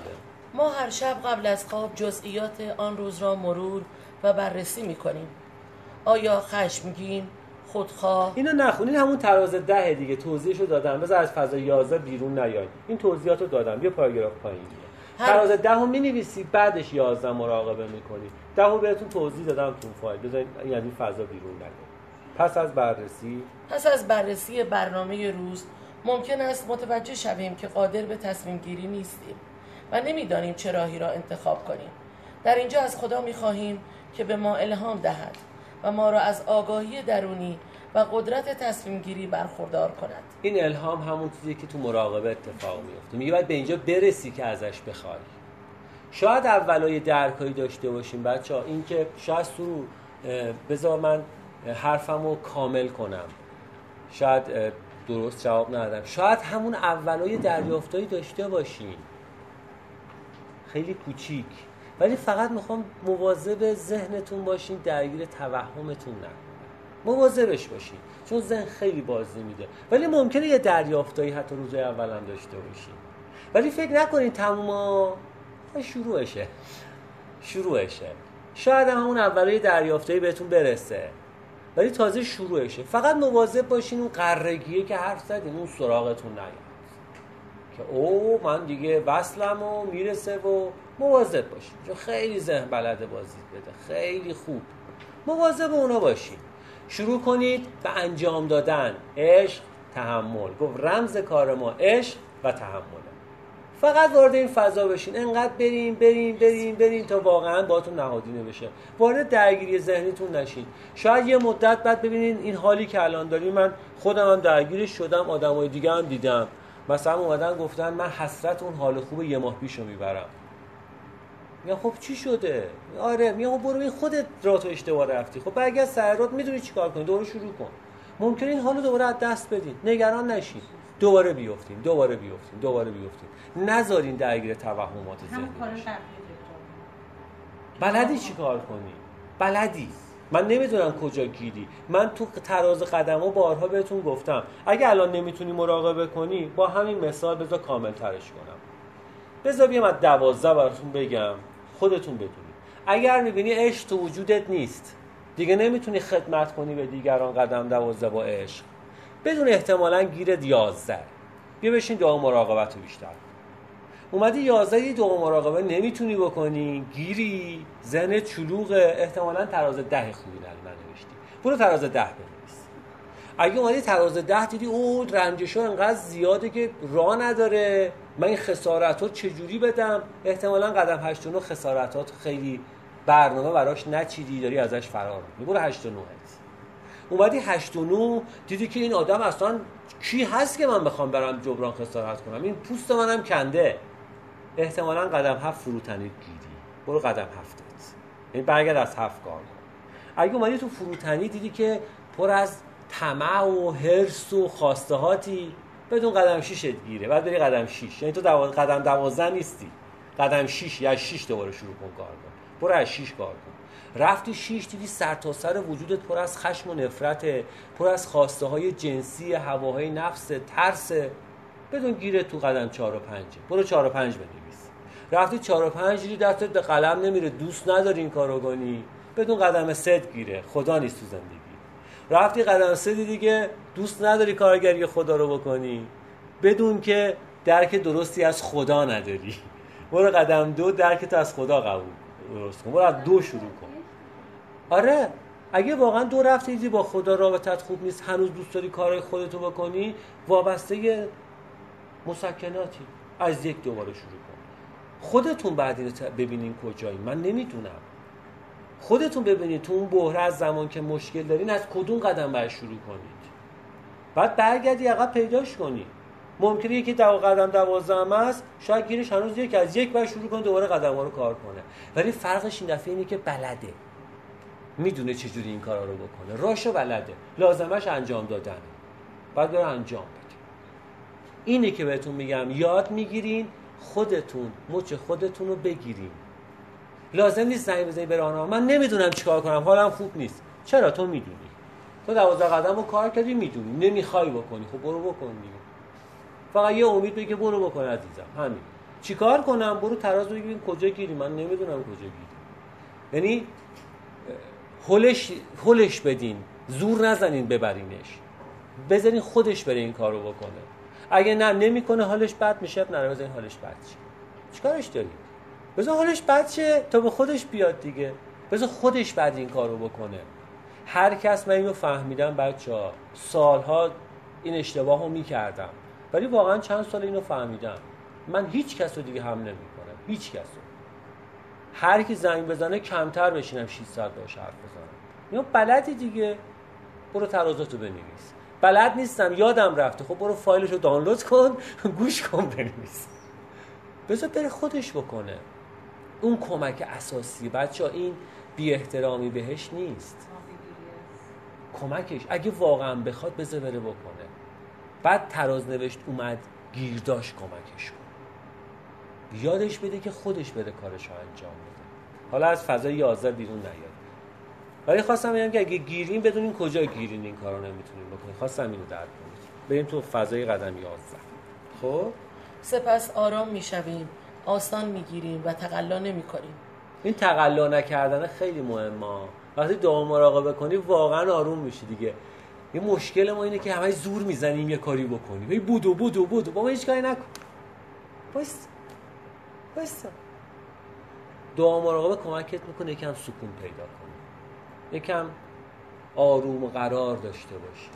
ما هر شب قبل از خواب جزئیات آن روز را مرور و بررسی میکنیم. آیا خشمگین، خودخواه؟ اینو نخونین، همون تراز 10 دیگه توضیحشو دادم. بذار از فضا 11 بیرون نیاین. این توضیحاتو دادم. یه پاراگراف پایین. تراز 10 رو می‌نویسی، بعدش 11 مراقبه می‌کنی. 10 رو بهتون توضیح دادم تو فایل. بذارید یعنی فضا بیرون نیاین. پس از بررسی برنامه روز ممکن است متوجه شویم که قادر به تصمیم گیری نیستیم و نمیدانیم چه راهی را انتخاب کنیم. در اینجا از خدا میخواهیم که به ما الهام دهد و ما را از آگاهی درونی و قدرت تصمیم گیری برخوردار کند. این الهام همون چیزی که تو مراقبه اتفاق میفته. میگه باید به اینجا برسی که ازش بخوای. شاید اولای درکایی داشته باشیم بچه‌ها. این که شاید سرو بذار من حرفمو کامل کنم، شاید درست جواب ندادم، شاید همون اولای دریافتایی داشته باشین خیلی کوچیک، ولی فقط میخوام مواظب ذهنتون باشین، درگیر توهمتون نه، مواظبش باشین، چون ذهن خیلی بازی میده. ولی ممکنه یه دریافتایی حتی روز اول هم داشته باشین، ولی فکر نکنین تموما، شروعشه. شاید همون اولای دریافتایی بهتون برسه، ولی تازه شروعشه. فقط مواظب باشین اون قررگیه که حرف زدین اون سراغتون نیاد که او من دیگه وصلم و میرسه. و مواظب باشین چون خیلی ذهن بلده بازی بده. خیلی خوب مواظب اونا باشین. شروع کنید به انجام دادن. عشق، تحمل. گفت رمز کار ما عشق و تحمله. فقط وارد این فضا بشین، انقدر بریم تا واقعا باهاتون نهادینه بشه. وارد درگیری ذهنیتون نشین. شاید یه مدت بعد ببینین این حالی که الان دارین، من خودم هم درگیرش شدم، آدمای دیگه هم دیدم، مثلا اومدن گفتن من حسرت اون حال خوب یه ماه پیشو میبرم. میگم خب چی شده؟ آره، میگم برو ببین خودت راه تو اشتباه رفتی. خب برگرد سر راه، میدونی چیکار کنی، دوباره شروع کن. ممکنه این حالو دوباره از دست بدین، نگران نشین. دوباره بیافتیم. نذارین درگیر توهمات ذهنی بشین. بلدی چی کار کنی؟ من نمیدونم کجا گیری. من تو تراز قدم‌ها بارها بهتون گفتم. اگه الان نمیتونی مراقبه کنی، با همین مثال بذار کامل ترش کنم. بذار بیام از 12 براتون بگم، خودتون بدونید. اگر میبینی عشق تو وجودت نیست، دیگه نمیتونی خدمت کنی به دیگران، قدم 12 با عشق. بدون احتمالاً گیرد 11. بیا بشین دعا مراقبت رو بیشتر. اومدی 11 دعا مراقبه نمیتونی بکنی، گیری، ذهنت شلوغه، احتمالاً تراز 10 خوبی ننوشتی. برو تراز 10 بنویس. اگه اومدی تراز 10 دیدی او رنجشو انقدر زیاده که راه نداره، من این خسارت‌ها چجوری بدم؟ احتمالاً قدم 8 و 9 خسارتات خیلی برنامه براش نچیدی، داری ازش فرار می‌کنی. برو 8 و 9. اومدی 8 و 9 دیدی که این آدم اصلا کی هست که من بخوام برم جبران خسارت کنم، این پوست منم کنده، احتمالاً قدم 7 فروتنی گیری. برو قدم 7، یعنی برگرد از 7 کار. اگه اومدی تو فروتنی دیدی که پر از طمع و حرص و خواستهاتی، بدون قدم 6 گیره، بعد بری قدم 6، یعنی تو قدم 12 نیستی، قدم 6 یا 6 دوباره شروع کن کار کن. برو از 6 کار کن. رفتی 6 دیدی سرتاسر وجودت پر از خشم و نفرت، پر از خواسته های جنسی، هواهای نفس، ترس، بدون گیره تو قدم 4 و 5. برو 4 و 5 بنویس. رفتی 4 و 5 دیدی دستت به قلم نمیره، دوست نداری این کارو کنی، بدون قدم 3 گیره، خدا نیست تو زندگی. رفتی قدم 3 دیدی که دوست نداری کارگری خدا رو بکنی، بدون که درک درستی از خدا نداری. برو قدم دو، درکتو از خدا قبول درست کن، برو از دو شروع کن. آره اگه واقعا دو رفتی با خدا رابطت خوب نیست، هنوز دوست داری کارهای خودتو بکنی، وابسته مسکناتی، از یک دوباره شروع کن. خودتون بعد ببینین کجایی، من نمیدونم. خودتون ببینید تو اون بحره از زمان که مشکل دارین از کدوم قدم باید شروع کنید، بعد برگردی عقب پیداش کنی. ممکنه یکی قدم 12 است، شاید گیرش هنوز یک، از یک باید شروع کنه دوباره قدم‌ها رو کار کنه، ولی فرقش این دفعه اینه که بلده، میدونه چجوری این کارا رو بکنه، راشو بلده، لازمش انجام دادن، بعد بره انجام بده. اینه که بهتون میگم یاد میگیرین خودتون مچ خودتون رو بگیرین. لازم نیست زنگ بزنی به راهنما من نمیدونم چیکار کنم، حالم خوب نیست. چرا؟ تو میدونی، تو 12 قدم رو کار کردی، میدونی نمیخوای بکنی، خب برو بکن دیگه. فقط یه امید بگی برو بکن عزیزم، همین. چیکار کنم؟ برو تراز بگیر کجا گیری، من نمیدونم کجا گیری. یعنی هولش بدین، زور نزنین ببرینش، بذارین خودش بره این کارو بکنه. اگه نه نمیکنه حالش بد میشه، نه بذارین حالش بد شه. چیکارش داری؟ بذار حالش بد شه تا به خودش بیاد دیگه، بذار خودش بعد این کارو بکنه. هر کس، من اینو فهمیدم بچه‌ها، سالها این اشتباهو میکردم، ولی واقعا چند سال اینو فهمیدم، من هیچ کس رو دیگه حمله نمی‌کنم، هیچ کس رو. هر کی زنگ بزنه کمتر بشینم 6 ساعت باهاش حرف بزنم. میگم بلدی دیگه، برو ترازاتو بنویس. بلد نیستم، یادم رفته، خب برو فایلشو دانلود کن، گوش کن، بنویس. بذار بره خودش بکنه. اون کمک اساسی بچه‌ها، این بی احترامی بهش نیست. کمکش اگه واقعا بخواد بذار بره بکنه. بعد تراز نوشت اومد گیرداش، کمکش کن، یادش بده که خودش بره کارشو انجام بده. حالا از فضای 11 بیرون نیاد، ولی خواستم بگم که اگه گیریم بدونین کجا گیرین، این کارو نمیتونین بکنین. خواستم اینو درک کنید، بریم تو فضای قدم 11. خب سپس آرام میشویم، آسان میگیریم و تقلا نمیکنیم. این تقلا نکردن خیلی مهمه. وقتی دعا مراقبه کنی واقعا آروم میشی دیگه. یه مشکل ما اینه که همه زور میزنیم یه کاری بکنیم، هی بودو بابا هیچ کاری نکن، بایست. دعا مراقبه کمکت میکنه یکم سکون پیدا کنی، یکم آروم و قرار داشته باشی،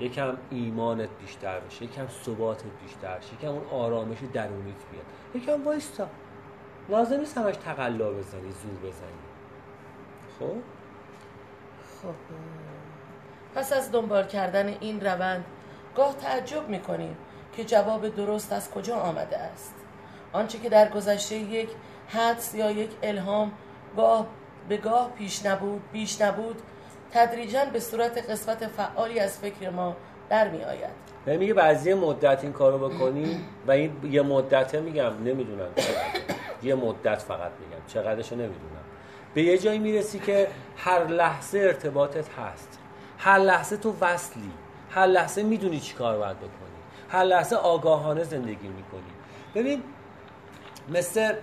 یکم ایمانت بیشتر بشه، یکم ثباتت بیشتر بشه، یکم اون آرامش درونیت بیاد، یکم بایستا. لازم نیست همش تقلا بزنی، زور بزنی. خب پس از دنبال کردن این روند گاه تعجب می‌کنیم که جواب درست از کجا آمده است. آنچه که در گذشته یک حدس یا یک الهام گاه به گاه پیش نبود تدریجاً به صورت قسمت فعالی از فکر ما در می‌آید. من میگه بعضی مدت این کارو بکنی و این یه مدته میگم نمیدونم یه مدت فقط میگم، چقدرشو نمیدونم. به یه جایی میرسی که هر لحظه ارتباطت هست، هر لحظه تو وصلی، هر لحظه میدونی چی کار باید بکنی، هر لحظه آگاهانه زندگی میکنی. ببین مثل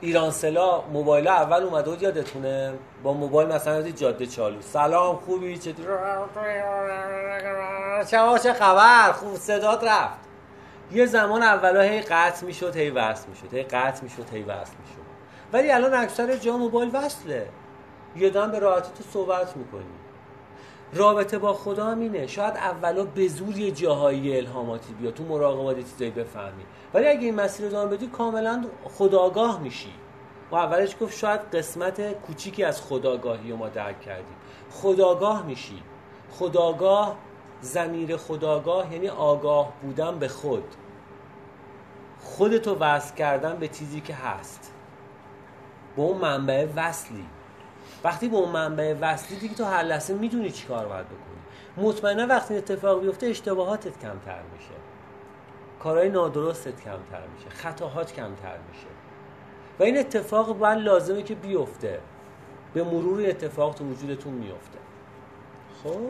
ایرانسلا، موبایل اول اومده بود یادتونه، با موبایل مثلا از جاده چالو، سلام خوبی چطور، چه خبر، خوب صدات رفت. یه زمان اولا هی قطع میشد هی وصل میشد، ولی الان اکثر جا موبایل وصله، یه دم به راحتی تو صحبت میکنی. رابطه با خدا هم اینه، شاید اولا به زور یه جاهایی الهاماتی بیاد، تو مراقبات چیزایی بفهمی، ولی اگه این مسیر رو ادامه بدی کاملا خودآگاه میشی. ما اولش گفت شاید قسمت کوچیکی از خودآگاهی رو ما درک کردیم. خودآگاه میشی، خودآگاه، ضمیر خودآگاه یعنی آگاه بودن به خود، خودتو وصل کردن به چیزی که هست، به اون منبع وصلی. وقتی به اون منبع وصلی دیگه تو هر لحظه میدونی چی کار باید بکنی. مطمئنا وقتی اتفاق بیفته اشتباهاتت کمتر میشه، کارهای نادرستت کمتر میشه، خطاهات کمتر میشه، و این اتفاق باید لازمه که بیفته، به مرور اتفاق تو وجودتون میفته. خب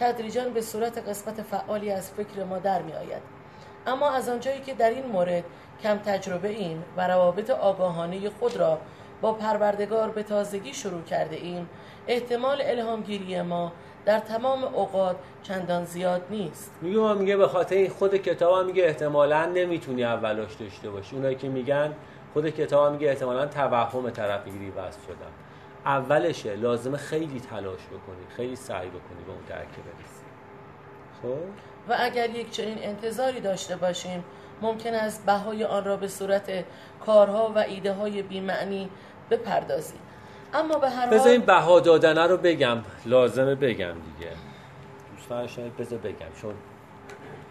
تدریجاً به صورت قسمت فعالی از فکر ما در میآید. اما از آنجایی که در این مورد کم تجربه ایم و روابط آگاهانه خود را با پروردگار به تازگی شروع کرده ایم، احتمال الهامگیری ما در تمام اوقات چندان زیاد نیست. میگه به خاطر خود کتاب میگه احتمالاً نمیتونی اولاش داشته باشی. اونایی که میگن خود کتاب میگه احتمالاً توهم طرفگیری واسه شدم. اولشه، لازمه خیلی تلاش بکنی، خیلی سعی بکنی به اون درک برسی. خب و اگر یک چنین انتظاری داشته باشیم ممکن است بهای آن را به صورت کارها و ایده های بی‌معنی بپردازیم. اما به هر حال بذاریم بها دادنه رو بگم، لازمه بگم دیگه. دوستان شاید بذار بگم چون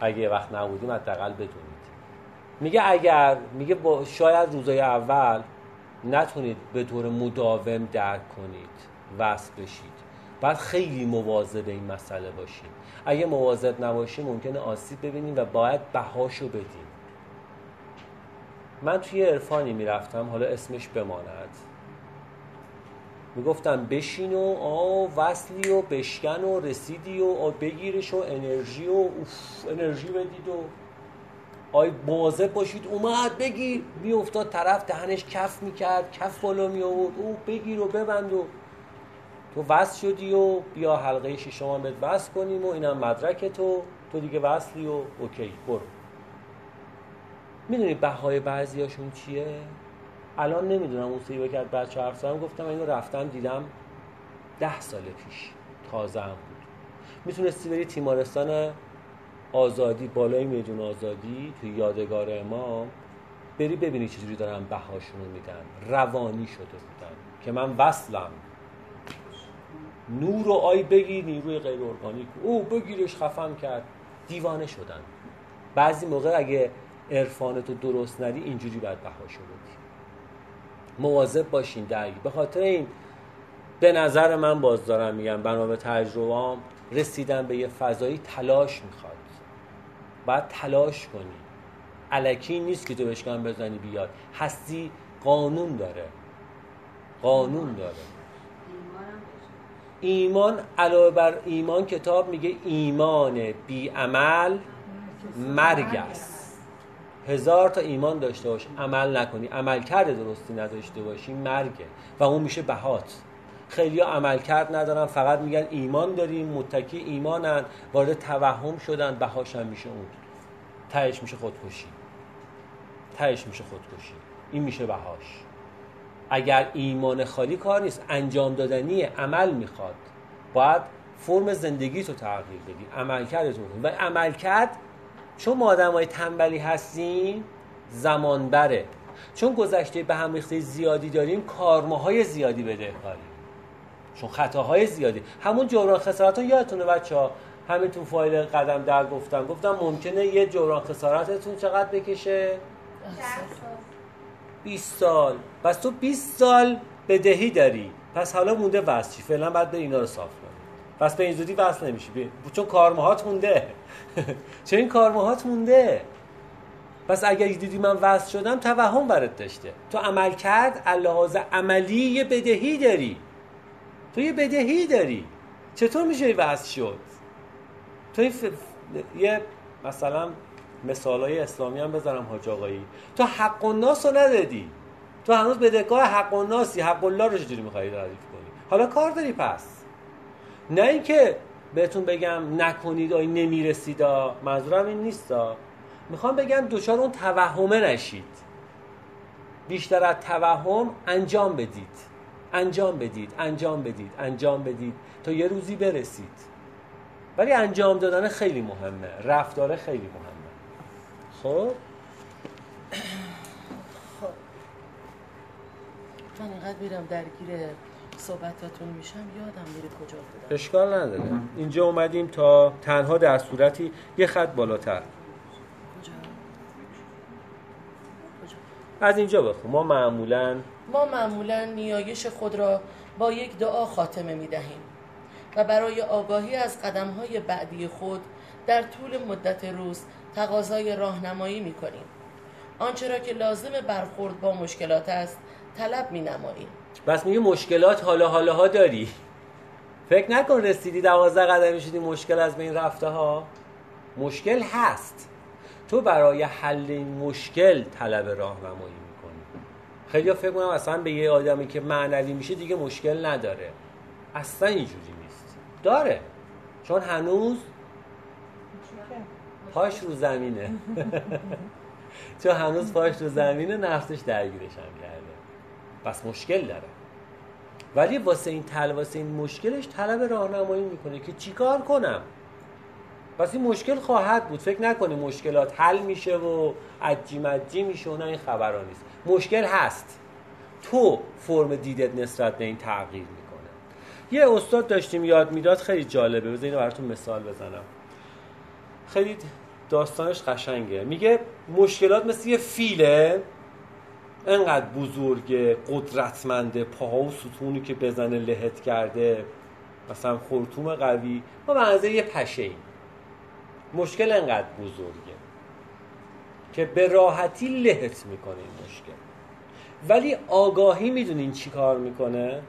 اگه وقت نبودیم حداقل بدونید. میگه اگر میگه شاید روزای اول نتونید به طور مداوم درک کنید، وصل بشید. باید خیلی مواظب این مسئله باشیم. اگه مواظب نباشیم ممکنه آسیب ببینیم و باید بهاشو بدیم. من توی عرفانی میرفتم، حالا اسمش بماند، میگفتم بشین و وصلی و بشکن و رسیدی و بگیرش و انرژی و انرژی بدید و مواظب باشید. اومد بگیر، میافتاد طرف دهنش کف میکرد، کف بالا میآورد، او بگیر و ببند و تو وصل شدی و بیا حلقه شیشه‌ام بهت وصل کنیم و اینم مدرک تو دیگه وصلی و اوکی برو. میدونی بهای بعضیاشون چیه؟ الان نمیدونم اون سری وقت بچه حرف زدم گفتم اینو رفتم دیدم 10 سال پیش، تازه هم بود. میتونستی بری تیمارستان آزادی، بالای میدون آزادی تو یادگار امام بری ببینی چجوری دارن بهاشون رو میدن. روانی شده بودن که من وصلم، نور و آی بگیر، نیروی غیر ارگانیک او بگیرش، خفم کرد، دیوانه شدن. بعضی موقع اگه عرفانتو درست ندی اینجوری باید بهاشو بدی. مواظب باشین درگی. به خاطر این به نظر من باز دارم میگم بنا به تجربه‌ام رسیدن به یه فضایی تلاش میخواد. باید تلاش کنی، الکی نیست که تو بشکن بزنی بیاد. هستی قانون داره. ایمان علاوه بر ایمان کتاب میگه ایمان بی عمل مرگ است. 1000 تا ایمان داشته باش عمل نکنی، عملکرد درستی نداشته باشی مرگه و اون میشه بهات. خیلیا عملکرد ندارن، فقط میگن ایمان داریم، متکی ایمانن، وارد توهم شدن، بهاش هم میشه اون. تهش میشه خودکشی. این میشه بهاش. اگر ایمان خالی کار نیست، انجام دادنیه، عمل میخواد. باید فرم زندگیتو تغییر بدی، عملکردتو و عملکرد چون ما آدمای تنبلی هستیم زمان بره، چون گذشته به هم ریخته زیادی داریم کارماهای زیادی بدهکاری، چون خطاهای زیادی. همون جبران خسارتتون یادتونه بچه‌ها، همین تو فایل قدم در گفتم ممکنه یه جبران خسارتتون چقدر بکشه؟ 20 سال. پس تو 20 سال بدهی داری، پس حالا مونده واسه چی؟ فعلا باید بری اینا رو صاف کنی. پس به این زودی وصل نمیشی چون کارماهات مونده. چون این کارماهات مونده. پس اگر دیدی من وصل شدم توهم برات داشته. تو عمل کرد اللحاظ عملی یه بدهی داری. چطور میشه وصل شد؟ تو یه مثلا مثالای اسلامی هم بذارم حاج آقایی، تو حق الناس رو ندادی، تو هنوز بدهکار حق الناسی، حق الله رو چجوری میخوایی تعریف کنی؟ حالا کار داری. پس نه اینکه بهتون بگم نکنید آی نمیرسیدا، منظورم این نیستا، میخوام بگم دوچار اون توهمه نشید، بیشتر از توهم انجام بدید تا یه روزی برسید. ولی انجام دادن خیلی مهمه، رفتار خیلی مهمه. خب من اینقدر میرم درگیر صحبتاتون میشم یادم میره کجا بودم. اشکال نداره. اینجا اومدیم تا تنها در صورتی یه خط بالاتر. کجا؟ از اینجا بخون. ما معمولاً نیایش خود را با یک دعا خاتمه میدهیم و برای آگاهی از قدم‌های بعدی خود در طول مدت روز تقاضای راهنمایی می‌کنیم. آنچه را که لازم برخورد با مشکلات است طلب می‌نماییم. بس میگه مشکلات حالا داری. فکر نکن رسیدی 12 قدمی شدی مشکل از بین رفته ها. مشکل هست. تو برای حل این مشکل طلب راهنمایی می‌کنی. خیلی‌ها فکر می‌کنن اصلا به یه آدمی که معنوی میشه دیگه مشکل نداره. اصلا اینجوری نیست. داره. چون هنوز پاش رو زمینه چون هنوز پاش رو زمینه نفسش درگیرش هم کرده، پس مشکل داره. ولی واسه این مشکلش طلب راهنمایی میکنه که چیکار کنم. پس این مشکل خواهد بود، فکر نکنی مشکلات حل میشه و عجی مجی میشه و نه، این خبرها نیست. مشکل هست، تو فرم دیدت نسبت به این تغییر میکنه. یه استاد داشتیم یاد میداد، خیلی جالبه، بذار اینو براتون مثال بزنم، خیلی داستانش قشنگه. میگه مشکلات مثل یه فیله، انقدر بزرگه، قدرتمنده، پاها و ستونی که بزنه لحت کرده، مثلا خرطوم قوی، ما منظر یه پشه ایم. مشکل انقدر بزرگه که به راحتی لحت میکنه این مشکل. ولی آگاهی میدونین چی کار میکنه؟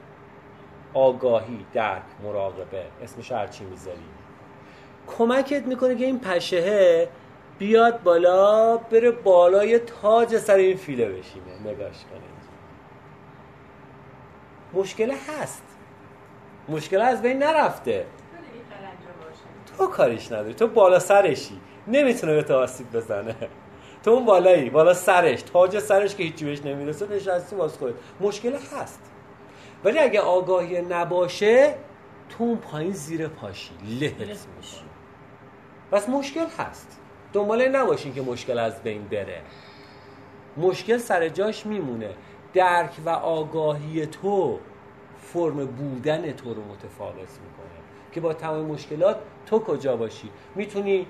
آگاهی، درک، مراقبه، اسمش هرچی میذاری، کمکت میکنه که این پشهه بیاد بالا، بره بالای تاج سر این فیله بشینه، نگاش کنید. مشکل هست، مشکل از بین نرفته، تو کاریش نداری، تو بالا سرشی، نمیتونه به تو آسیب بزنه، تو اون بالایی، بالا سرش، تاج سرش که هیچی بهش نمیرسه، نشستی باز خودت. مشکل هست، ولی اگه آگاهی نباشه تو اون پایین زیر پاشی لحظ میشه. بس مشکل هست، دنباله نباشین که مشکل از بین بره، مشکل سر جاش میمونه. درک و آگاهی تو فرم بودن تو رو متفاوت میکنه که با تمام مشکلات تو کجا باشی. میتونی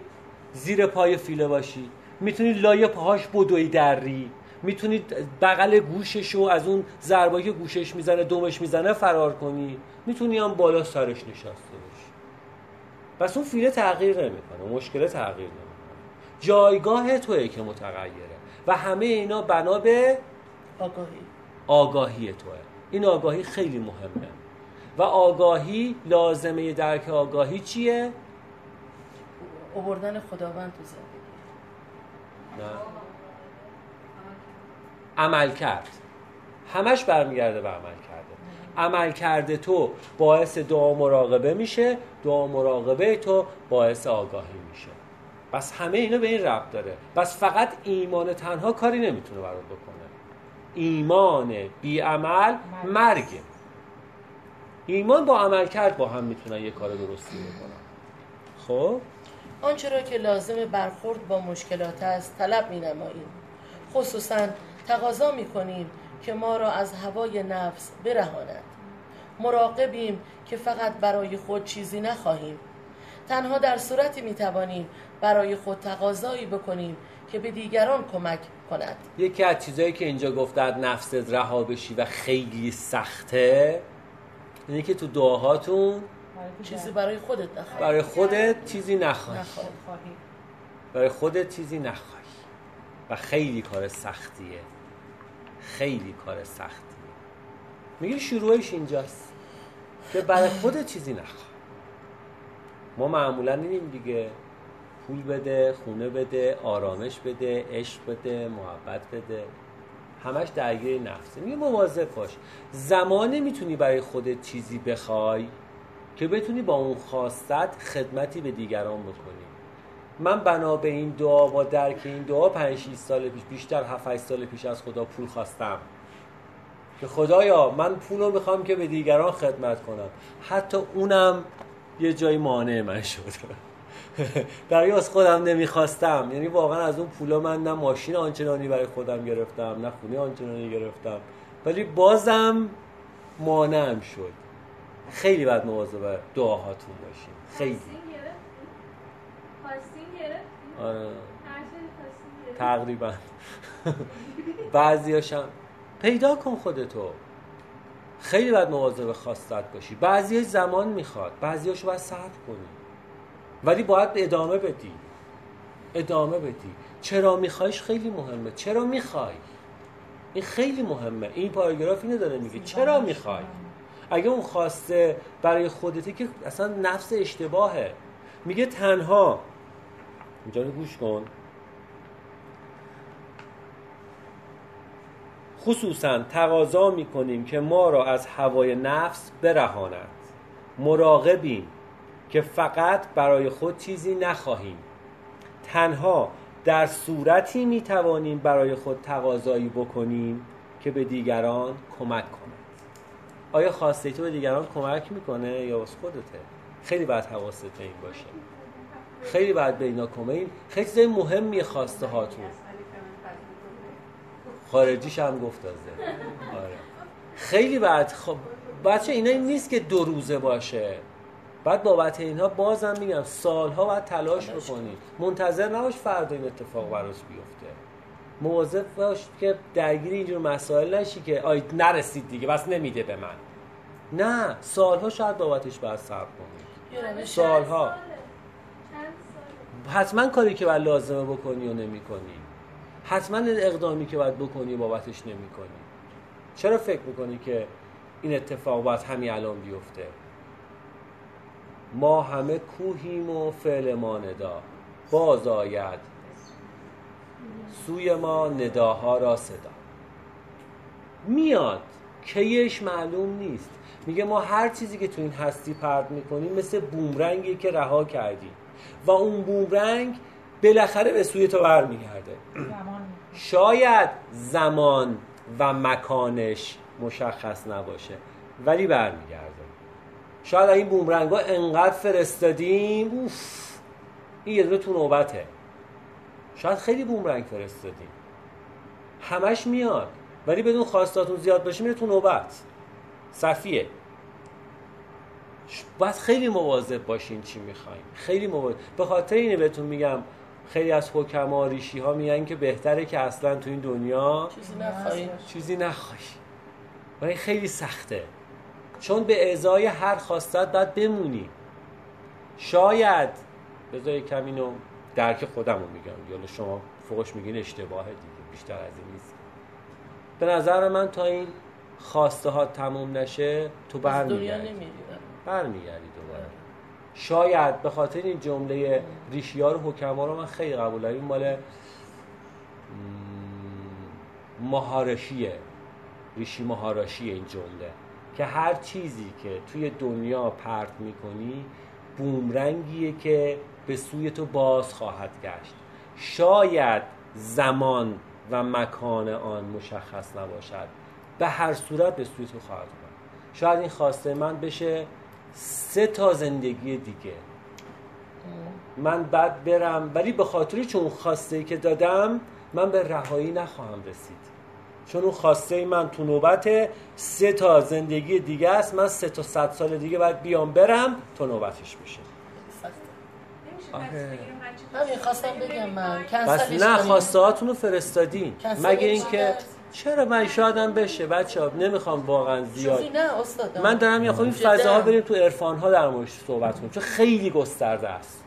زیر پای فیله باشی، میتونی لایه پاهاش بدوی دری، میتونی بغل گوششو از اون ضربایی که گوشش میزنه، دومش میزنه، فرار کنی، میتونی هم بالا سرش نشسته باشی. بس اون فیله تغییر نمیکنه، مشکل تغییر نمیکنه، جایگاه توئه که متغیره و همه اینا بنا به آگاهی توئه. این آگاهی خیلی مهمه و آگاهی لازمه. درک آگاهی چیه؟ آوردن خداوند تو زندگی، نه عمل کرد. همش برمیگرده به عمل کرده. عمل کرده تو باعث دعا مراقبه میشه، دعا مراقبه تو باعث آگاهی میشه. بس همه اینا به این ربط داره. بس فقط ایمان تنها کاری نمیتونه برات بکنه. ایمان بی عمل مرگه. ایمان با عمل کرد با هم میتونن یه کار درستی بکنن. خب آنچه را که لازم برخورد با مشکلات است طلب می‌نماییم، خصوصاً تقاضا می‌کنیم که ما را از هوای نفس برهاند. مراقبیم که فقط برای خود چیزی نخواهیم. تنها در صورتی می‌توانیم برای خود تقاضایی بکنیم که به دیگران کمک کند. یکی از چیزایی که اینجا گفته از نفست رها بشی و خیلی سخته، یعنی که تو دعاهاتون چیزی برای خودت نخواهی، برای خودت چیزی نخواهی، برای خودت چیزی نخواهی. و خیلی کار سختیه، خیلی کار سختیه. میگه شروعش اینجاست که برای خودت چیزی نخواه. ما معمولا اینیم دیگه، پول بده، خونه بده، آرامش بده، عشق بده، محبت بده، همش درگیر نفسه. میگه مواظب باش، زمانه میتونی برای خودت چیزی بخوای که بتونی با اون خواستت خدمتی به دیگران بکنی. من بنا به این دعا و درک این دعا 5-6 سال پیش، بیشتر 7-8 سال پیش از خدا پول خواستم که خدایا من پولو میخوام که به دیگران خدمت کنم. حتی اونم یه جایی مانع من شد در یه از خودم نمیخواستم، یعنی واقعا از اون پولا من نه ماشین آنچنانی برای خودم گرفتم، نه خونه آنچنانی گرفتم، ولی بازم مانعم شد. خیلی باید مواظب دعاهاتون باشیم. خیلی آره تقریبا بعضیاشم پیدا کن خودتو. خیلی باید مواظب خواستت باشی. بعضیاش زمان میخواد، بعضیاشو باید صبر کنی، ولی باید ادامه بدی، ادامه بدی. چرا میخوایش خیلی مهمه. چرا میخوای، این خیلی مهمه. این پاراگراف اینو داره میگه، چرا میخوای. اگه اون خواسته برای خودته که اصلا نفس اشتباهه. میگه تنها اینجا رو گوش کن، خصوصا تقاضا میکنیم که ما را از هوای نفس برهاند. مراقبیم که فقط برای خود چیزی نخواهیم. تنها در صورتی می توانیم برای خود تقاضایی بکنیم که به دیگران کمک کند. آیا خواسته تو به دیگران کمک میکنه یا از خودته؟ خیلی باید حواست به این باشه. خیلی باید به اینا کمین. خیلی چیزای مهمی خواسته هاتون. خارجیش هم گفت ازده. آره. خیلی باید بچه اینا این نیست که دو روزه باشه. بعد بابت اینها بازم میگم سالها باید تلاش بکنید. منتظر نباش فردا این اتفاق برات بیفته. مواظب باش که درگیر اینجور مسائل نشی که آید نرسید دیگه بس نمیده به من. نه، سالها شاید بابتش باید صبر کنید. سالها. حتما کاری که باید لازمه بکنی و نمی کنی. حتما اقدامی که باید بکنی بابتش نمی کنی. چرا فکر میکنی که این اتفاق باید همین الان بیفته؟ ما همه کوهیم و فعل ما ندا. باز آید سوی ما نداها را صدا. میاد کیش معلوم نیست. میگه ما هر چیزی که تو این هستی پرت میکنیم مثل بومرنگی که رها کردیم و اون بومرنگ بالاخره به سوی تو برمیگرده. شاید زمان و مکانش مشخص نباشه ولی برمیگرده. شاید این بومرنگ ها انقدر فرستادیم اوف این یه دونه تو نوبته. شاید خیلی بومرنگ فرستادیم همش میاد ولی بدون خواستاتون زیاد باشه میره تو نوبت صفیه. باید خیلی مواظب باشین چی میخواین. خیلی مواظب. به خاطر اینه بهتون میگم خیلی از حکما ریشی ها میگن که بهتره که اصلا تو این دنیا چیزی نخواهی. ولی خیلی سخته چون به ازای هر خواستت باید بمونی. شاید بذار کمی اینو درک خودم رو میگم یالا شما فوقش میگین اشتباهه دیگه بیشتر از این نیست. به نظر من تا این خواسته ها تموم نشه تو برمیگردی دوباره. شاید به خاطر این جمله ریشیار حکما رو من خیلی قبول دارم. این مال مهارشیه ریشی مهارشیه این جمله که هر چیزی که توی دنیا پرت میکنی بومرنگیه که به سوی تو باز خواهد گشت. شاید زمان و مکان آن مشخص نباشد به هر صورت به سوی تو خواهد اومد. شاید این خواسته من بشه 3 زندگی دیگه من بعد برم ولی به خاطری چون خواسته که دادم من به رهایی نخواهم رسید چون اون خواسته من تو نوبت 3 زندگی دیگه است. من 300 سال دیگه باید بیام برم تو نوبتش میشه. همین خواستم بگم من بس نه خواسته هاتون رو فرستادین مگه این که چرا من شادم بشه بچه ها نمیخوام واقعا زیاد من دارم یا خب این فضاها بریم تو عرفان ها در موردش صحبت کنیم چون خیلی گسترده است.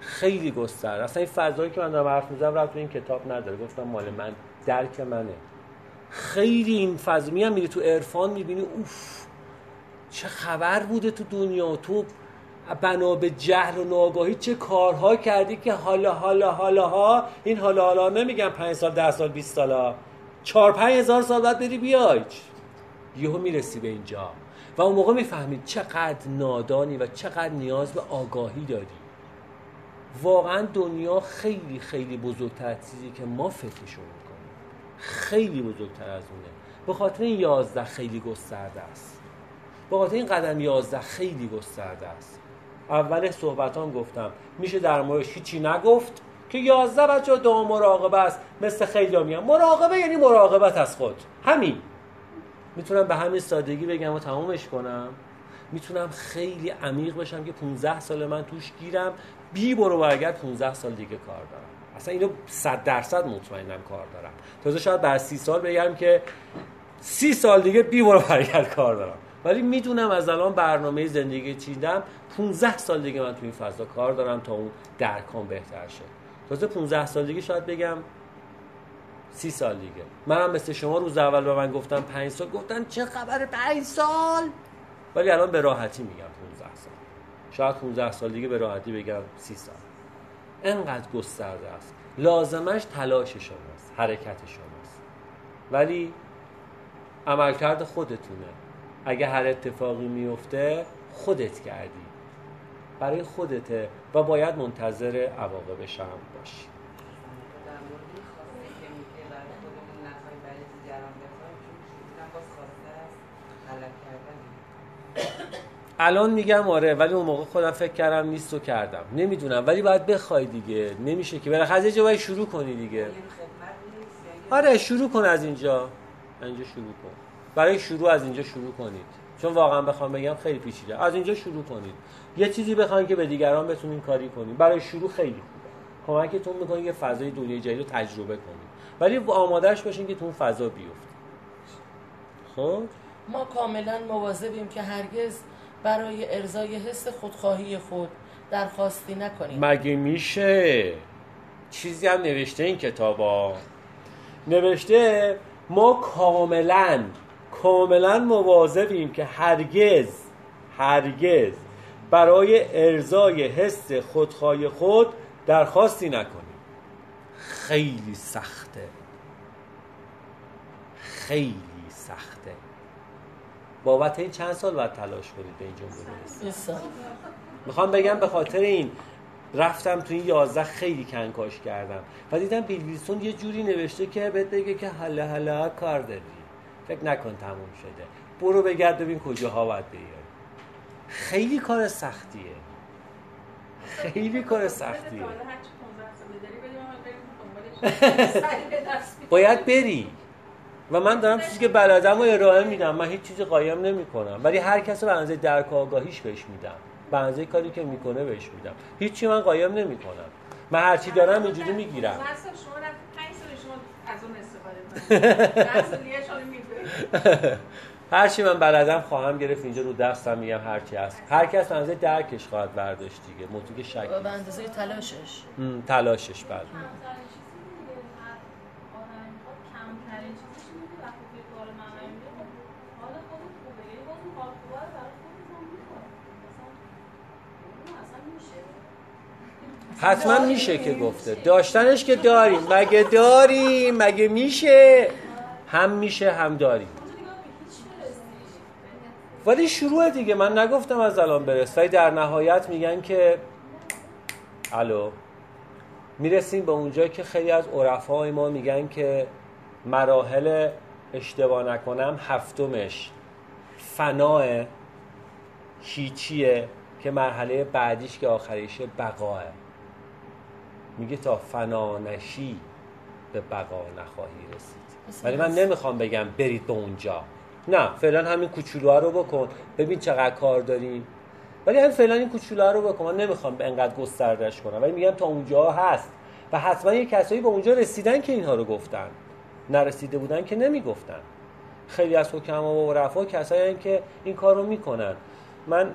خیلی گسترده اصلا این فضایی که من دارم حرف میزنم رفت تو این کتاب نداره. گفتم مال من درک منه. خیلی این فضا میری تو عرفان میبینی اوف چه خبر بوده تو دنیا تو بنا به جهل و ناآگاهی چه کارها کردی که حالا این حالا نمیگم 5 سال 10 سال 20 سال 4-5 هزار سال بعد بری بیای یهو میرسی به اینجا و اون موقع میفهمید چقدر نادانی و چقدر نیاز به آگاهی داری. واقعا دنیا خیلی خیلی بزرگتر از چیزی که ما فکرشو میکنیم. خیلی بزرگتر از اونه. به خاطر این 11 خیلی گسترده است. به خاطر این قدم 11 خیلی گسترده است. اول صحبتام گفتم میشه در موردش هیچی نگفت که 11 بچه دو مراقبه است. مثل خیلی ها میگم مراقبه یعنی مراقبت از خود. همین میتونم به همین سادگی بگم و تمامش کنم. میتونم خیلی عمیق بشم که 15 سال من توش گیرم بی برو برگرد 15 سال دیگه کار دارم. اصلا اینو 100% مطمئنم کار دارم. تازه شاید بر 30 سال بگم که 30 سال دیگه بی برو برگرد کار دارم ولی میدونم از الان برنامه زندگی چیدم 15 سال دیگه من تو این فضا کار دارم تا اون درکام بهتر شه. تازه 15 سال دیگه شاید بگم 30 سال دیگه. منم مثل شما روز اول به من گفتن 5 سال گفتن چه خبر 5 سال ولی الان به راحتی میگم 15 سال. شاید 15 سال دیگه به راحتی بگم 30 سال. انقدر گسترده است. لازمش تلاش شماست، حرکت شماست. ولی عملکرد خودتونه. اگه هر اتفاقی میفته خودت کردی. برای خودته و باید منتظر عواقبش هم باشی. الان میگم آره، ولی اون موقع خودم فکر کردم نیست و کردم، نمیدونم، ولی باید بخوای دیگه، نمیشه که، بالاخره یه جا باید شروع کنی دیگه. آره شروع کن از اینجا شروع کن، برای شروع از اینجا شروع کنید، چون واقعا بخوام بگم خیلی پیچیده. از اینجا شروع کنید، یه چیزی بخواید که به دیگران بتونین کاری کنید، برای شروع خیلی خوبه، کمکتون میکنه یه فضای دنیای جدید رو تجربه کنید، ولی آمادهش باشین که تو اون فضا بیفتید. خب ما کاملا مواظبیم که هرگز برای ارضای حس خودخواهی خود درخواستی نکنیم. مگه میشه؟ چیزی هم نوشته این کتابا، نوشته ما کاملا مواظبیم که هرگز برای ارضای حس خودخواهی خود درخواستی نکنیم. خیلی سخته، خیلی سخته. بابت این چند سال باید تلاش کنید به این جمله برسید. میخوام بگم به خاطر این رفتم تو این 11 خیلی کنکاش کردم و دیدم بیل ویلسون یه جوری نوشته که بهت بگه که هلا کار داری، فکر نکن تموم شده، برو بگرد ببین کجاها باید بیاری. خیلی کار سختیه، خیلی کار سختیه، باید بری و من دارم چیزی که بلدم رو ارائه میدم. من هیچ چیزی قایم نمی کنم، ولی هر کس رو به اندازه درک و آگاهیش بهش میدم، به اندازه کاری که میکنه بهش میدم، هیچ چی من قایم نمی کنم. من هر چی دارم اینجوری میگیرم. 5 سال شما از اون استفاده کنم، مسئولیتشون میگیرم. هر چی من بلدم خواهم گرفت، اینجا رو دستم میگم هر چی هست. هر کس به اندازه درکش خواهد برداشت دیگه، موضوع که شک به اندازه تلاشش بله. حتما میشه که گفته داشتنش که داریم، مگه داریم؟ مگه میشه؟ هم میشه هم داریم، ولی شروع دیگه. من نگفتم از الان برس، ولی در نهایت میگن که الو میرسیم به اونجا که خیلی از عرفای ما میگن که مراحل اشتباه نکنم 7مش فناه، هیچیه، که مرحله بعدیش که آخریشه بقاه. میگه تا فنا نشی به بقا نخواهی رسید. ولی من نمیخوام بگم برید به اونجا، نه، فعلا همین کوچولوها رو بکن، ببین چقدر کار داریم، ولی هم فعلا این کوچولوها رو بکن. من نمیخوام به انقدر گستردش کنم، ولی میگم تا اونجا هست و حتما یه کسایی به اونجا رسیدن که اینها رو گفتن، نرسیده بودن که نمیگفتن. خیلی از حکما و عرفا کسایی هستن که این کارو میکنن. من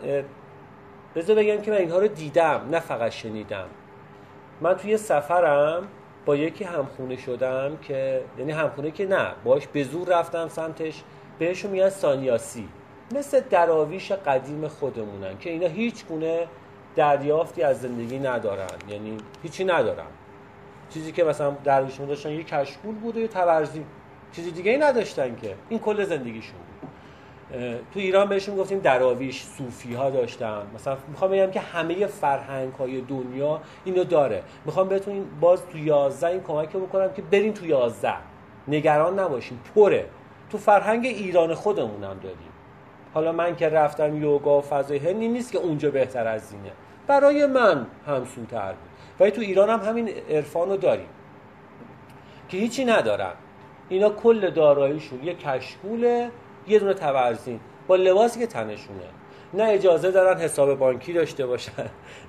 بذار بگم که من اینها رو دیدم، نه فقط شنیدم. من توی سفرم با یکی همخونه شدم که یعنی همخونه که نه، باش به زور رفتم سمتش. بهشون میگن سانیاسی، مثل دراویش قدیم خودمونن که اینا هیچ گونه دریافتی از زندگی ندارن، یعنی هیچی ندارن. چیزی که مثلا درویشون داشتن یه کشکول بود و یه تورزی، چیزی دیگه ای نداشتن که این کل زندگیشون بود. تو ایران بهشون گفتیم دراویش، صوفی‌ها داشتن. مثلا میخوام بگم که همه فرهنگ‌های دنیا اینو داره. میخوام بهتون باز تو 11 این کمک بکنم که برین تو 11، نگران نباشین، پره. تو فرهنگ ایران خودمونم داریم. حالا من که رفتم یوگا و فضای هندی نیست که اونجا بهتر از اینه، برای من همسوتر بود، ولی تو ایران هم همین عرفانو داریم که هیچی ندارن. اینا کل داراییشون یه کشکوله، یه دونه تورزین با لباسی که تنشونه. نه اجازه دارن حساب بانکی داشته باشن،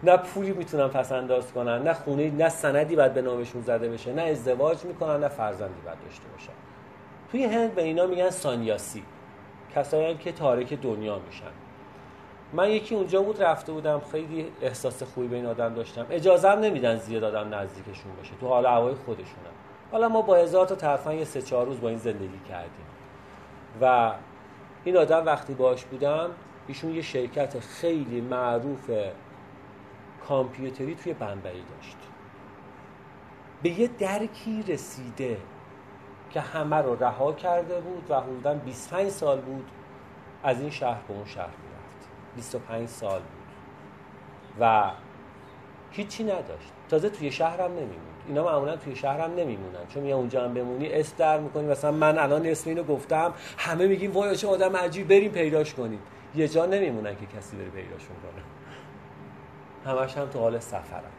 نه پولی میتونن پس انداز کنن، نه خونه، نه سندی بعد به نامشون زده بشه، نه ازدواج میکنن، نه فرزندی بعد داشته باشن. توی هند به اینا میگن سانیاسی، کسایی که تارک دنیا میشن. من یکی اونجا بود، رفته بودم، خیلی احساس خوبی به این آدم داشتم. اجازه هم نمیدن زیاد آدم نزدیکشون باشه، تو حال هوای خودشونه. حالا ما با هزار تا طرفن 3-4 روز با این زندگی کردیم و این آدم وقتی باش بودم، ایشون یه شرکت خیلی معروف کامپیوتری توی بمبئی داشت. به یه درکی رسیده که همه رو رها کرده بود و حدوداً 25 سال بود از این شهر به اون شهر می‌رفت. 25 سال بود. و هیچی نداشت. تازه توی شهرم نمیموند. اینا معمولا توی شهرم نمیمونن، چون میگم اونجا هم بمونی اسم در میکنی. مثلا من الان اسم اینو گفتم، همه میگیم وای چه آدم عجیب، بریم پیداش کنیم. یه جا نمیمونن که کسی بره پیداشون کنه. همش هم تو حال سفرم.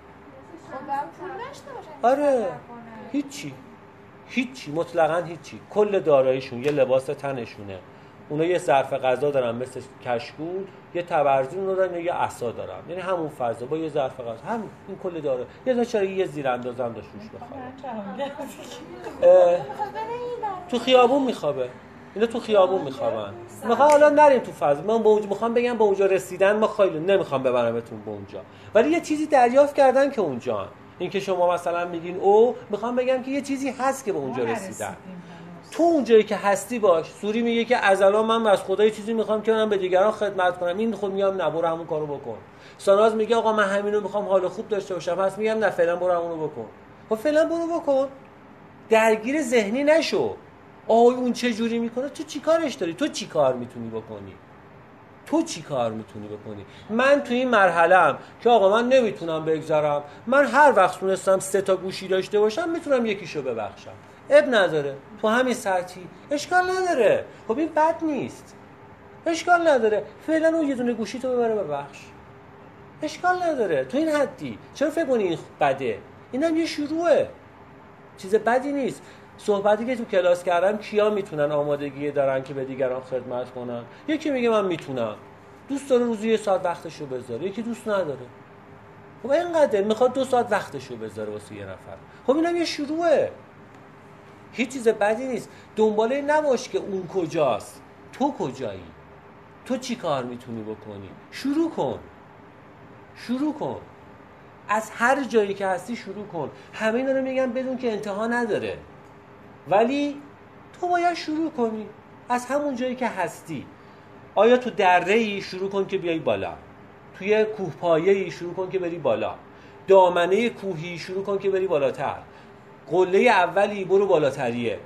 آره هیچی مطلقاً هیچی. کل داراییشون یه لباس تنشونه. اونا یه ظرف غذا دارن مثل کشکول، یه تبرزون دارن، یه عصا دارن، یعنی همون فضا با یه ظرف غذا هم این کل داره. یه داشتاری یه زیرانداز هم داشت روش بخوابه. تو خیابون میخوابه. اینا تو خیابون میخوابن. میخوام حالا نریم تو فضا. من به اونجا میخوام بگم، به اونجا رسیدن ما خیلی نمیخوام ببرمتون به اونجا. ولی یه چیزی دریافت کردن که اونجا هن. این که شما مثلا میگین او، میخوام بگم که یه چیزی هست که به اونجا رسیدن. تو اونجایی که هستی باش. سوری میگه که از الان من از خدا یه چیزی میخوام که من به دیگران خدمت کنم. این خود میگم نه، برو همون کارو بکن. ساناز میگه آقا من همینو میخوام حال خوب داشته باشم. هست میگم نه فعلا برو همونو بکن. خب فعلا برو بکن. درگیر ذهنی نشو. آی اون چه جوری میکنه، تو چی کارش داری؟ تو چی کار میتونی بکنی؟ من تو این مرحله‌ام که آقا من نمیتونم بگذارم. من هر وقت تونستم 3 تا گوشی داشته باشم میتونم یکیشو ببخشم. اب نداره، تو همین ساعتی اشکال نداره. خب این بد نیست، اشکال نداره. فعلا اون یه دونه گوشی تو ببره ببخش، اشکال نداره. تو این حدی چرا فکر کنی این بده؟ این هم یه شروعه، چیز بدی نیست. صحبتی که تو کلاس کردم، کیا میتونن آمادگی دارن که به دیگران خدمت کنن؟ یکی میگه من میتونم، دوست داره روزی 1 ساعت وقتشو بذاره. یکی دوست نداره، خب اینقدر میخواد 2 ساعت وقتشو بذاره واسه یه نفر. خب اینم یه شروعه، هیچ چیز بدی نیست. دنباله این نباش که اون کجاست، تو کجایی، تو چی کار میتونی بکنی. شروع کن از هر جایی که هستی. شروع کن. همه اینا رو میگم بدون که انتها نداره، ولی تو باید شروع کنی از همون جایی که هستی. آیا تو دره‌ای؟ شروع کن که بیای بالا. توی کوهپایه‌ای؟ شروع کن که بری بالا. دامنه کوهی؟ شروع کن که بری بالاتر. قله اولی؟ برو بالاتریه.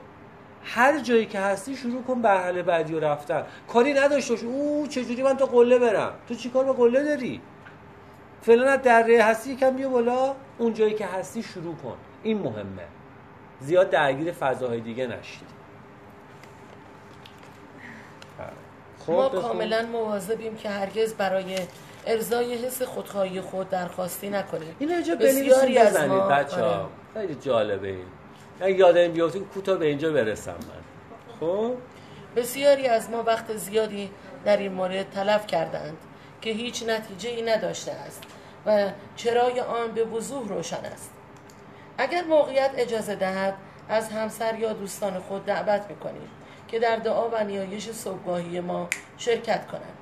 هر جایی که هستی شروع کن مرحله بعدی رو رفتن. کاری نداشت او چجوری من تا قله برم. تو چیکار به قله داری؟ فعلا دره هستی یکم بیا بالا. اون جایی که هستی شروع کن. این مهمه. زیاد درگیر فضاهای دیگه نشید. ما کاملا مواظبیم که هرگز برای ارضای حس خودخواهی خود درخواستی نکنیم. اینو اینجا بنویسید بزنید بچه‌ها. خیلی جالبه این. من یادم بیفته کوتاه به اینجا برسم من. خب بسیاری از ما وقت زیادی در این مورد تلف کردند که هیچ نتیجه‌ای نداشته است و چراغ آن به وضوح روشن است. اگر موقعیت اجازه دهد از همسر یا دوستان خود دعوت می‌کنیم که در دعا و نیایش صبحگاهی ما شرکت کنند.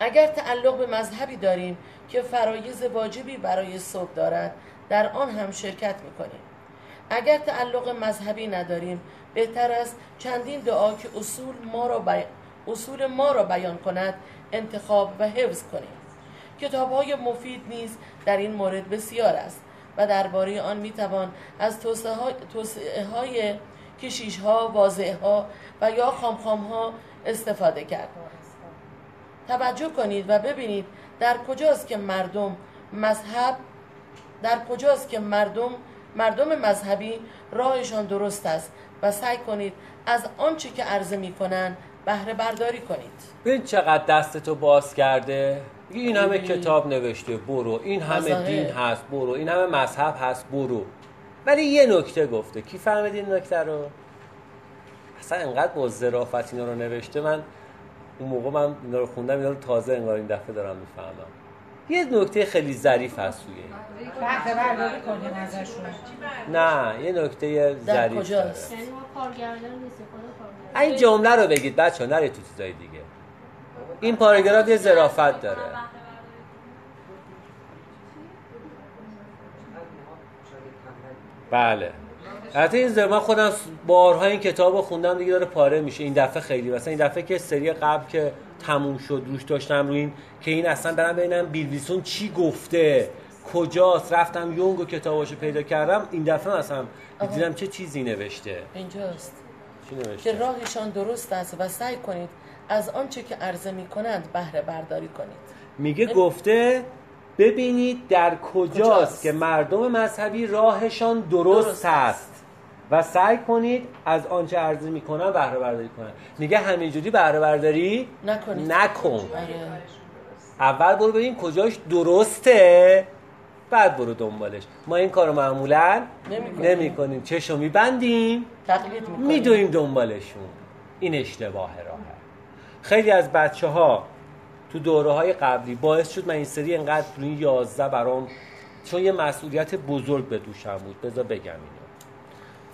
اگر تعلق به مذهبی داریم که فرایض واجبی برای صبح دارد در آن هم شرکت می‌کنیم. اگر تعلق مذهبی نداریم بهتر است چندین دعا که اصول ما را بیان کند انتخاب و حفظ کنیم. کتاب‌های مفید نیز در این مورد بسیار است و درباره آن می‌توان از توصیه‌های کشیش‌ها، واضع‌ها و یا خامخام‌ها استفاده کرد. توجه کنید و ببینید در کجاست که مردم مذهبی راهشان درست است و سعی کنید از آنچه که عرضه می‌کنند بهره برداری کنید. ببین چقدر دستتو باز کرده. این همه کتاب نوشته برو، این همه دین هست برو، این همه مذهب هست برو. ولی یه نکته گفته. کی فهمید این نکته رو؟ اصلا انقدر با ظرافت اینا رو نوشته. من اون موقع من اینا رو خوندم، اینا رو تازه انگار این دفعه دارم میفهمم. یه نکته خیلی ظریف هست توی نه یه نکته ظریف کجاست؟ این جمله رو بگید بچه‌ها، نرید تو چیزای دیگه. این پاراگراف یه ظرافت داره. بله. حتی این زمان خودم بارها این کتاب رو خوندم دیگه، داره پاره میشه. این دفعه خیلی مثلا این دفعه که سری قبل که تموم شد روش داشتم روی این که این اصلا برم ببینم بیل ویلسون چی گفته، کجاست. رفتم یونگ و کتاباشو پیدا کردم. این دفعه مثلا دیدم چه چیزی نوشته. اینجاست چی نوشته که راهشان درست است و سعی کنید از آنچه که عرضه می‌کنند بهره برداری کنید. میگه گفته ببینید در کجاست که مردم مذهبی راهشان درست است و سعی کنید از آنچه عرضه میکنن بهره برداری کنن. میگه همینجوری بهره برداری نکن. اول برو ببین کجاش درسته بعد برو دنبالش. ما این کارو معمولا نمی کنیم. چشو میبندیم، تقلید میکنیم، میدویم دنبالشون. این اشتباه راهه. خیلی از بچه‌ها تو دوره‌های قبلی باعث شد من این سری انقدر روی 11 برام، چون یه مسئولیت بزرگ به دوشم بود. بذار بگم اینو،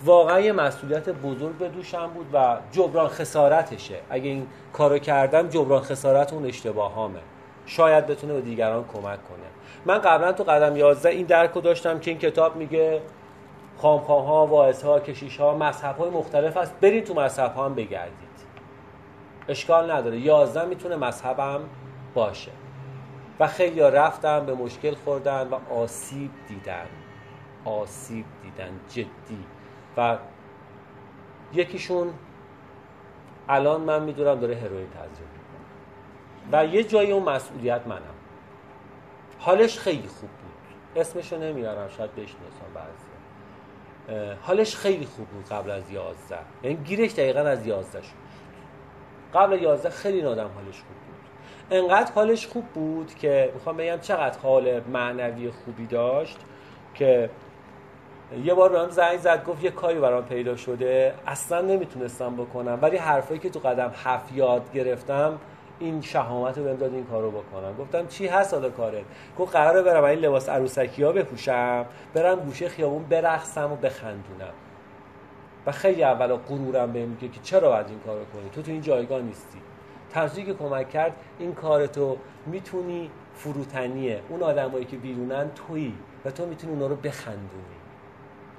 واقعا یه مسئولیت بزرگ به دوشم بود و جبران خسارتشه. اگه این کارو کردم جبران خسارت اون اشتباهامه، شاید بتونه به دیگران کمک کنه. من قبلا تو قدم 11 این درکو داشتم که این کتاب میگه خامخانها، واعظها، کشیشها، مذهب‌های مختلف هست، برید تو مذهب‌ها هم بگردید، اشکال نداره. 11 میتونه مذهبم باشه. و خیلی رفتم به مشکل خوردن و آسیب دیدن جدی. و یکیشون الان من میدونم داره هروئین تزریق میکنه و یه جایی اون مسئولیت منم. حالش خیلی خوب بود، اسمشو نمیارم شاید بشناسم بعضی. حالش خیلی خوب بود قبل از 11، یعنی گیرش دقیقاً از 11 شد. قبل 11 خیلی آدم حالش خوب بود، انقدر حالش خوب بود که میخوام بگم چقدر حال معنوی خوبی داشت که یه بار برام زنگ زد گفت یه کاری برام پیدا شده، اصلا نمیتونستم بکنم، ولی حرفایی که تو قدم 7 یاد گرفتم این شهامت رو بهم داد این کارو بکنم. گفتم چی هست حالا کارت؟ گفت قراره برم این لباس عروسکی‌ها بپوشم، برم گوشه خیابون برقصم و بخندونم. و خیلی اولا غرورم بهم میگه که چرا باید این کارو کنی، تو این جایگاه نیستی. ترجیحی که کمک کرد این کارتو میتونی، فروتنیه. اون آدمایی که بیرونن تویی و تو میتونی اونا رو بخندونی،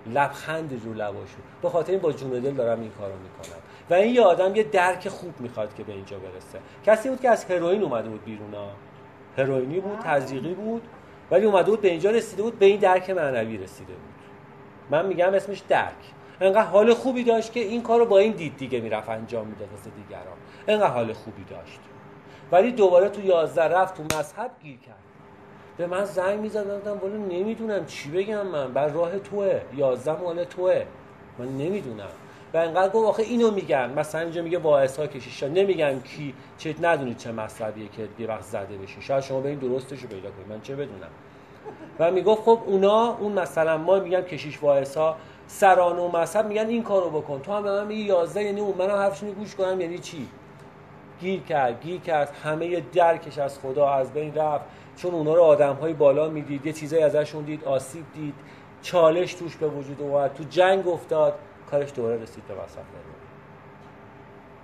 لبخندی رو لباشون. به خاطر این با جون دل دارم این کارو میکنم. و این یه آدم یه درک خوب میخواد که به اینجا برسه. کسی بود که از هروئین اومده بود بیرونا، هروئینی بود، تزریقی بود، ولی اومده بود به اینجا رسیده بود، به این درک معنوی رسیده بود. من میگم اسمش درک. انقدر حال خوبی داشت که این کارو با این دید دیگه میرفت انجام میداد واسه دیگران. انقدر حال خوبی داشت. ولی دوباره تو 11 رفت تو مذهب گیر کرد. به من زنگ میزدم ولی نمیدونم چی بگم. من بر راه توئه، 11 مال توئه، من نمیدونم. و انقدر گفت آخه اینو میگن، مثلا اینجا میگه واعظها، کشیشا، نمیگن کی، چه ندونید چه مذهبیه که یه وقت زده بشه، شاید شما برید درستشو پیدا کنید، من چه بدونم. و میگفت خب اونا، اون مثلا ما میگم کشیش، واعظها، سران و مذهب میگن این کارو بکن، تو هم به من میگی 11 یعنی اون، منم حرفشونو گوش کنم یعنی چی؟ گیر کرد. همه درکش از خدا از بین رفت، چون اونا رو آدم‌های بالا میدید، یه چیزایی ازشون دید، آسیب دید، چالش توش به وجود اومد، تو جنگ افتاد، کارش دوره رسید به وسط.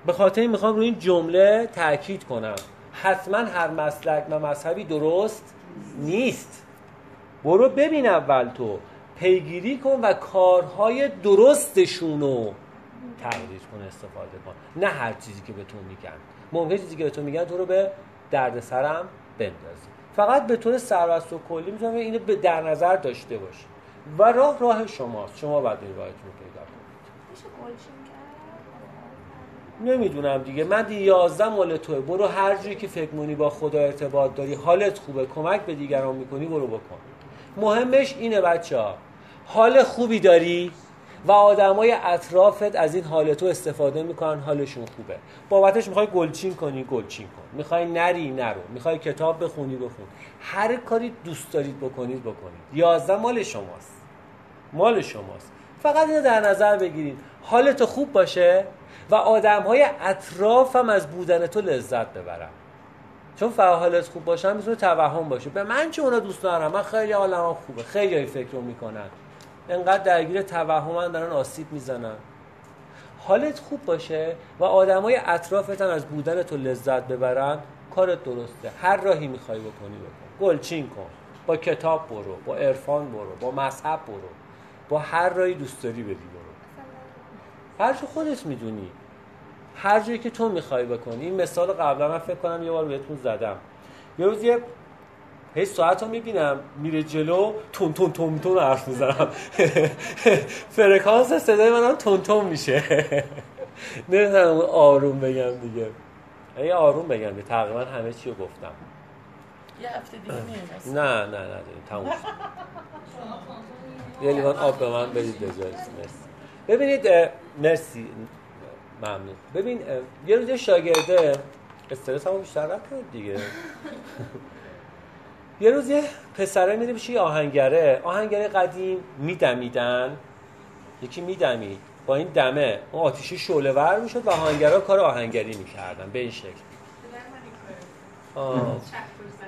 به خاطر این میخوام روی این جمله تاکید کنم، حتما هر مسلک و مذهبی درست نیست. برو ببین اول، تو پیگیری کن و کارهای درستشونو تقلید کن، استفاده کن، نه هر چیزی که به تو میگن. ممکنه چیزی که به تو میگن تو رو به دردسرم بندازه. فقط به طور سربست و کلی میتونم اینو به در نظر داشته باش و راه شماست، شما باید این راهتون رو پیدا کنید. نمیدونم دیگه، من دیگه 11 مال توئه. برو هر جوری که فکر مونی با خدا ارتباط داری، حالت خوبه، کمک به دیگران میکنی، برو بکن. مهمش اینه بچه‌ها، حال خوبی داری و آدمای اطرافت از این حال تو استفاده میکنن، حالشون خوبه. بابتش میخوای گلچین کنی، گلچین کن. میخوای نری، نرو. میخوای کتاب بخونی، بخون. هر کاری دوست دارید بکنید، بکنید. 11 مال شماست. مال شماست. فقط اینو در نظر بگیرید. حالت خوب باشه و آدمهای اطرافم از بودن تو لذت ببرن. چون فعالت خوب باشن میتونه توهم باشه. به من چه، اونا دوست دارم. من خیلی حالم خوبه. خیلی این فکرو میکنن. انقدر درگیر توهمن، دارن آسیب میزنن. حالت خوب باشه و آدمای اطرافتن از بودن تو لذت ببرن، کارت درسته. هر راهی میخوای بکنی بکن. گلچین کن، با کتاب برو، با عرفان برو، با مذهب برو، با هر راهی دوست داری بری برو. هر چی خودت میدونی، هر جایی که تو میخوای بکنی. این مثال قبلا من فکر کنم یه بار بهتون زدم. یه روز یه هی ساعت رو میبینم میره جلو، تون تون تون تون حرف میزنم، فرکانس صدای منم تون تون میشه. نمیتونم آروم بگم دیگه. اگه آروم بگم تقریبا همه چی رو گفتم. یه هفته دیگه میام. نه تموم شد. یه لیوان آب به من بدید به جای است. ببینید مرسی ممنون. ببین یه روز شاگرده استرس هم بیشتر نکنید دیگه. یه روز یه پسره میره پیش آهنگره قدیم میدمیدن، یکی میدمید با این دمه اون آتیشه شعله ور میشد و آهنگرها کار آهنگری میکردن به این شکل.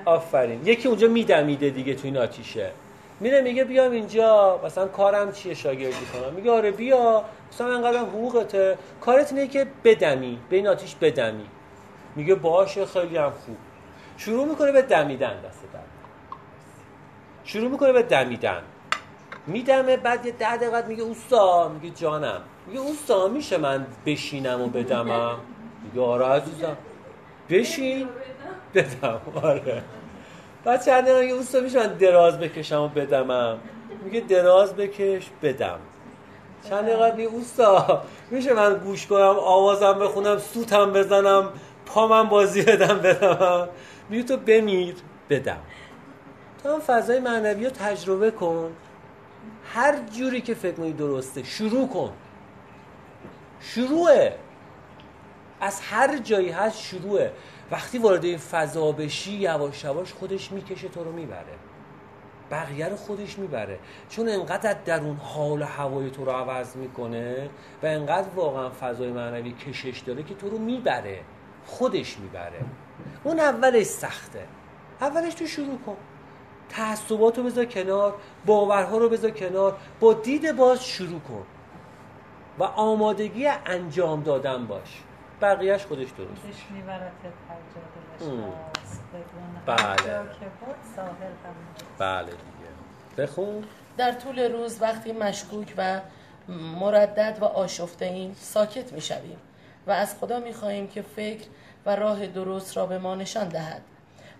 آفرین. یکی اونجا میدمیده دیگه تو این آتیشه، میره میگه بیام اینجا مثلا کارم چیه شاگردی کنم، میگه آره بیا مثلا انقدر حقوقته، کارت اینه که بدمی به این آتیش بدمی. میگه باشه خیلی هم خوب. شروع میکنه به دمیدن، دسته در میدمه. بعد یه 10 دقیقه میگه اوستا، میگه جانم، میگه اوستا میشه من بشینم و بدمم؟ میگه آره عزیزم بشین بدم. آره. بعد چند دقیقه میگه اوستا میشه من دراز بکشم و بدمم؟ میگه دراز بکش بدم. چند دقیقه میگه اوستا میشه من گوش کنم، آوازم بخونم، سوتم بزنم، پامم بازی بدم؟ میگه تو بمیر بدم. تو هم فضای معنوی رو تجربه کن، هر جوری که فکر می‌کنی درسته شروع کن. شروعه، از هر جایی هست شروعه. وقتی وارد این فضا بشی یواش یواش خودش میکشه تو رو میبره، بقیه رو خودش میبره، چون انقدر درون حال و هوای تو رو عوض میکنه و انقدر واقعا فضای معنوی کشش داره که تو رو میبره، خودش میبره. اون اولش سخته، اولش تو شروع کن، تعصبات رو بذار کنار، باورها رو بذار کنار، با دید باز شروع کن و آمادگی انجام دادن باش، بقیهش خودش درست می‌برد. بله بله دیگه. بخون. در طول روز وقتی مشکوک و مردد و آشفته ایم ساکت می‌شویم و از خدا می‌خواهیم که فکر و راه درست را به ما نشان دهد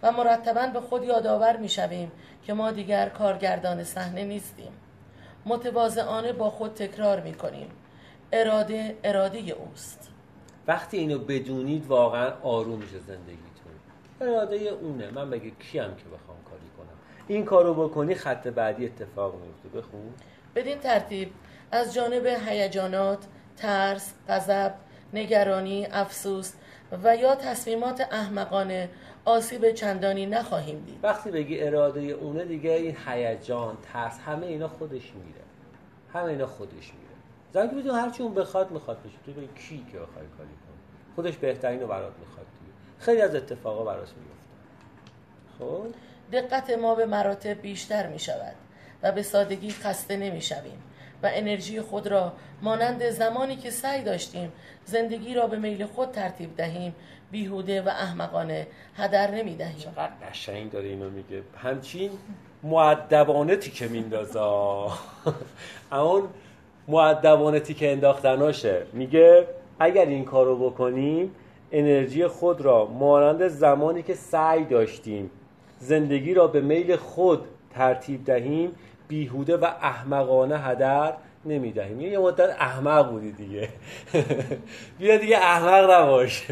و مرتباً به خود یادآور می‌شویم که ما دیگر کارگردان صحنه نیستیم. متواضعانه با خود تکرار می‌کنیم اراده اراده اوست. وقتی اینو بدونید واقعاً آروم میشه زندگیتون. اراده اونه. من بگه کیم که بخوام کاری کنم. این کارو بکنی خط بعدی اتفاق میفته. بخون. بدین ترتیب از جانب هیجانات، ترس، غضب، نگرانی، افسوس و یا تصمیمات احمقانه آسیب چندانی نخواهیم دید. وقتی بگی اراده اونه دیگه این هیجان، ترس، همه اینا خودش میره. زنگ که بدون هرچی اون بخواد میخواد بشه. تو بگی کی که بخوای کاری کنه، خودش بهترین رو برات میخواد دیگه. خیلی از اتفاقا براش میفته. خب دقت ما به مراتب بیشتر میشود و به سادگی خسته نمیشویم و انرژی خود را مانند زمانی که سعی داشتیم زندگی را به میل خود ترتیب دهیم بیهوده و احمقانه هدر نمی دهیم. چقدر قشنگ داره اینو میگه، همچین مؤدبانه تیکه میندازه. اون مؤدبانه تیکه انداختناشه. میگه اگر این کارو بکنیم انرژی خود را مانند زمانی که سعی داشتیم زندگی را به میل خود ترتیب دهیم بیهوده و احمقانه هدر نمیدهیم. یه مدت احمق بودی دیگه، بیا دیگه احمق نباش.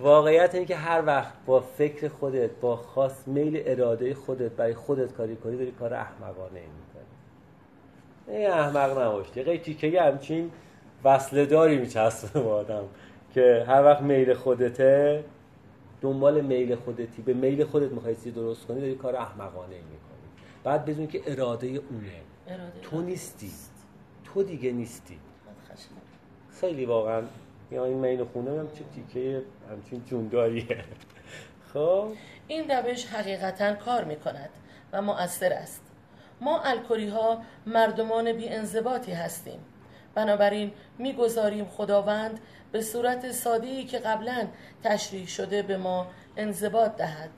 واقعیت اینه که هر وقت با فکر خودت، با خاص میل اراده خودت برای خودت کاری کنی، داری کار احمقانه میکنی. این احمق نباش دیگه. تیکه همچین وصله داری میچسبه با آدم که هر وقت میل خودته، دنبال میل خودتی، به میل خودت میخوای درست کنی، داری کار احمقانه میکنی. بعد بدون که اراده اونه، اراده تو نیستی، تو دیگه نیستی. خیلی واقعا یعنی من اینو خوندم چه تیکه همچین جونداریه. خب این روش حقیقتاً کار میکند و مؤثر است. ما الکلیها مردمان بی انضباطی هستیم، بنابراین میگذاریم خداوند به صورت ساده‌ای که قبلاً تشریح شده به ما انضباط دهد.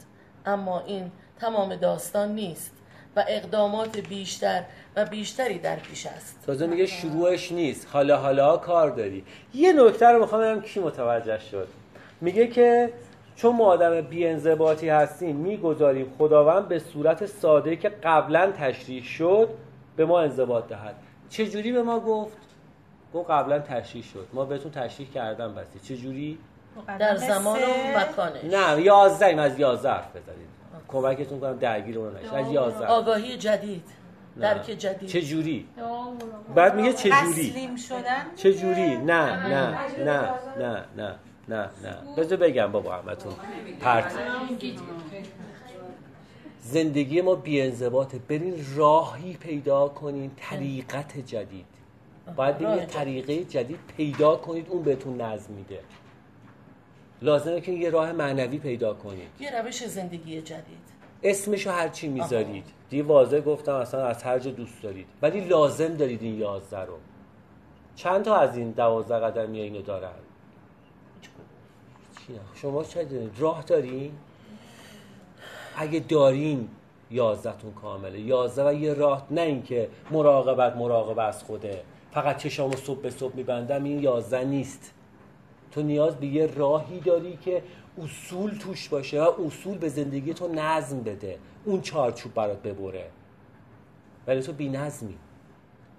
اما این تمام داستان نیست و اقدامات بیشتر و بیشتری در پیش است. تازه میگه شروعش نیست، حالا کار داری. یه نکته رو میخوام بگم کی متوجه شد. میگه که چون ما آدم بی‌انضباطی هستیم میگذاریم خداوند به صورت ساده که قبلا تشریح شد به ما انضباط دهد. چه جوری به ما گفت قبلا تشریح شد، ما بهتون تشریح کردم. بس چه جوری؟ در زمان و مکانش. نه 11 از 11 حرف بزنید. کمکتون کنم درگیر اون نشه. از 11 آگاهی جدید، درک جدید. چه جوری؟ بعد میگه چه جوری؟ تسلیم شدن؟ چه جوری؟ نه. بذار بگم بابا همتون پرت. زندگی ما بی‌انضباطه. برین راهی پیدا کنین، طریقت جدید. باید یه طریقه جدید پیدا کنید، اون بهتون نظم میده. لازمه که یه راه معنوی پیدا کنید، یه روش زندگی جدید. اسمشو هر چی میذارید. دیگه واضح گفتم اصلا از هر جا دوست دارید، ولی لازم دارید این 11 رو. چند تا از این 12 قدمی اینو دارن؟ شما چه دارین؟ راه دارین؟ اگه دارین 11 تون کامله. 11 و یه راه، نه اینکه مراقبت از خوده، فقط چشامو صبح به صبح میبندم. این 11 نیست. تو نیاز به یه راهی داری که اصول توش باشه و اصول به زندگی تو نظم بده، اون چارچوب برات ببره. ولی تو بی نظمی،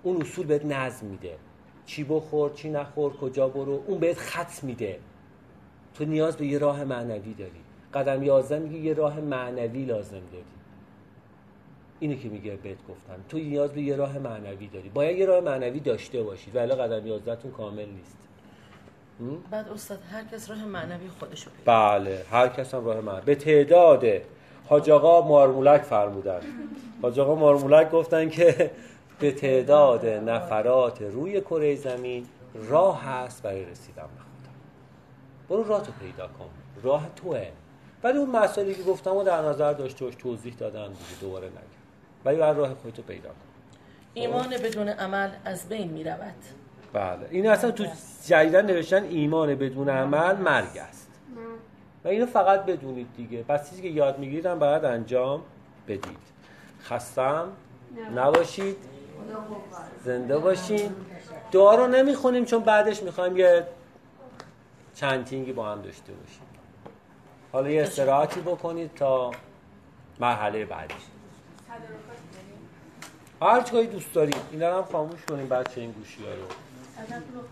اون اصول بهت نظم میده، چی بخور چی نخور کجا برو، اون بهت خط میده. تو نیاز به یه راه معنوی داری. قدم 11 میگه یه راه معنوی لازم داری. اینه که میگه بهت گفتم تو نیاز به یه راه معنوی داری. باید یه راه معنوی داشته باشید، ولی قدم 11 تون کامل نیست. بعد استاد هر کس راه معنوی خودش رو پیدا. بله، هر کس هم راه معنوی به تعداد. حاج آقا مارمولک فرمودن. حاج آقا مارمولک گفتن که به تعداد نفرات روی کره زمین راه هست برای رسیدن به خدا. برو راه تو پیدا کن. راه توه. بعد اون مسئله‌ای که گفتم رو در نظر داشته باش، توضیح دادن دیگه دوباره نگم. ولی بعد راه خودت پیدا کن. ایمان بدون عمل از بین می‌رود. بله، این اصلا تو جدیدن نوشتن ایمان بدون عمل مرگ است. و اینو فقط بدونید دیگه. بس چیزی که یاد میگیرم باید انجام بدید. خستم نباشید، زنده باشید. دعا رو نمیخونیم چون بعدش میخوایم یه چنتینگی با هم داشته باشیم. حالا یه استراحتی بکنید تا مرحله بعدی. هر چیزی دوست دارید اینا هم خاموش کنیم. بچه این گوشی‌ها رو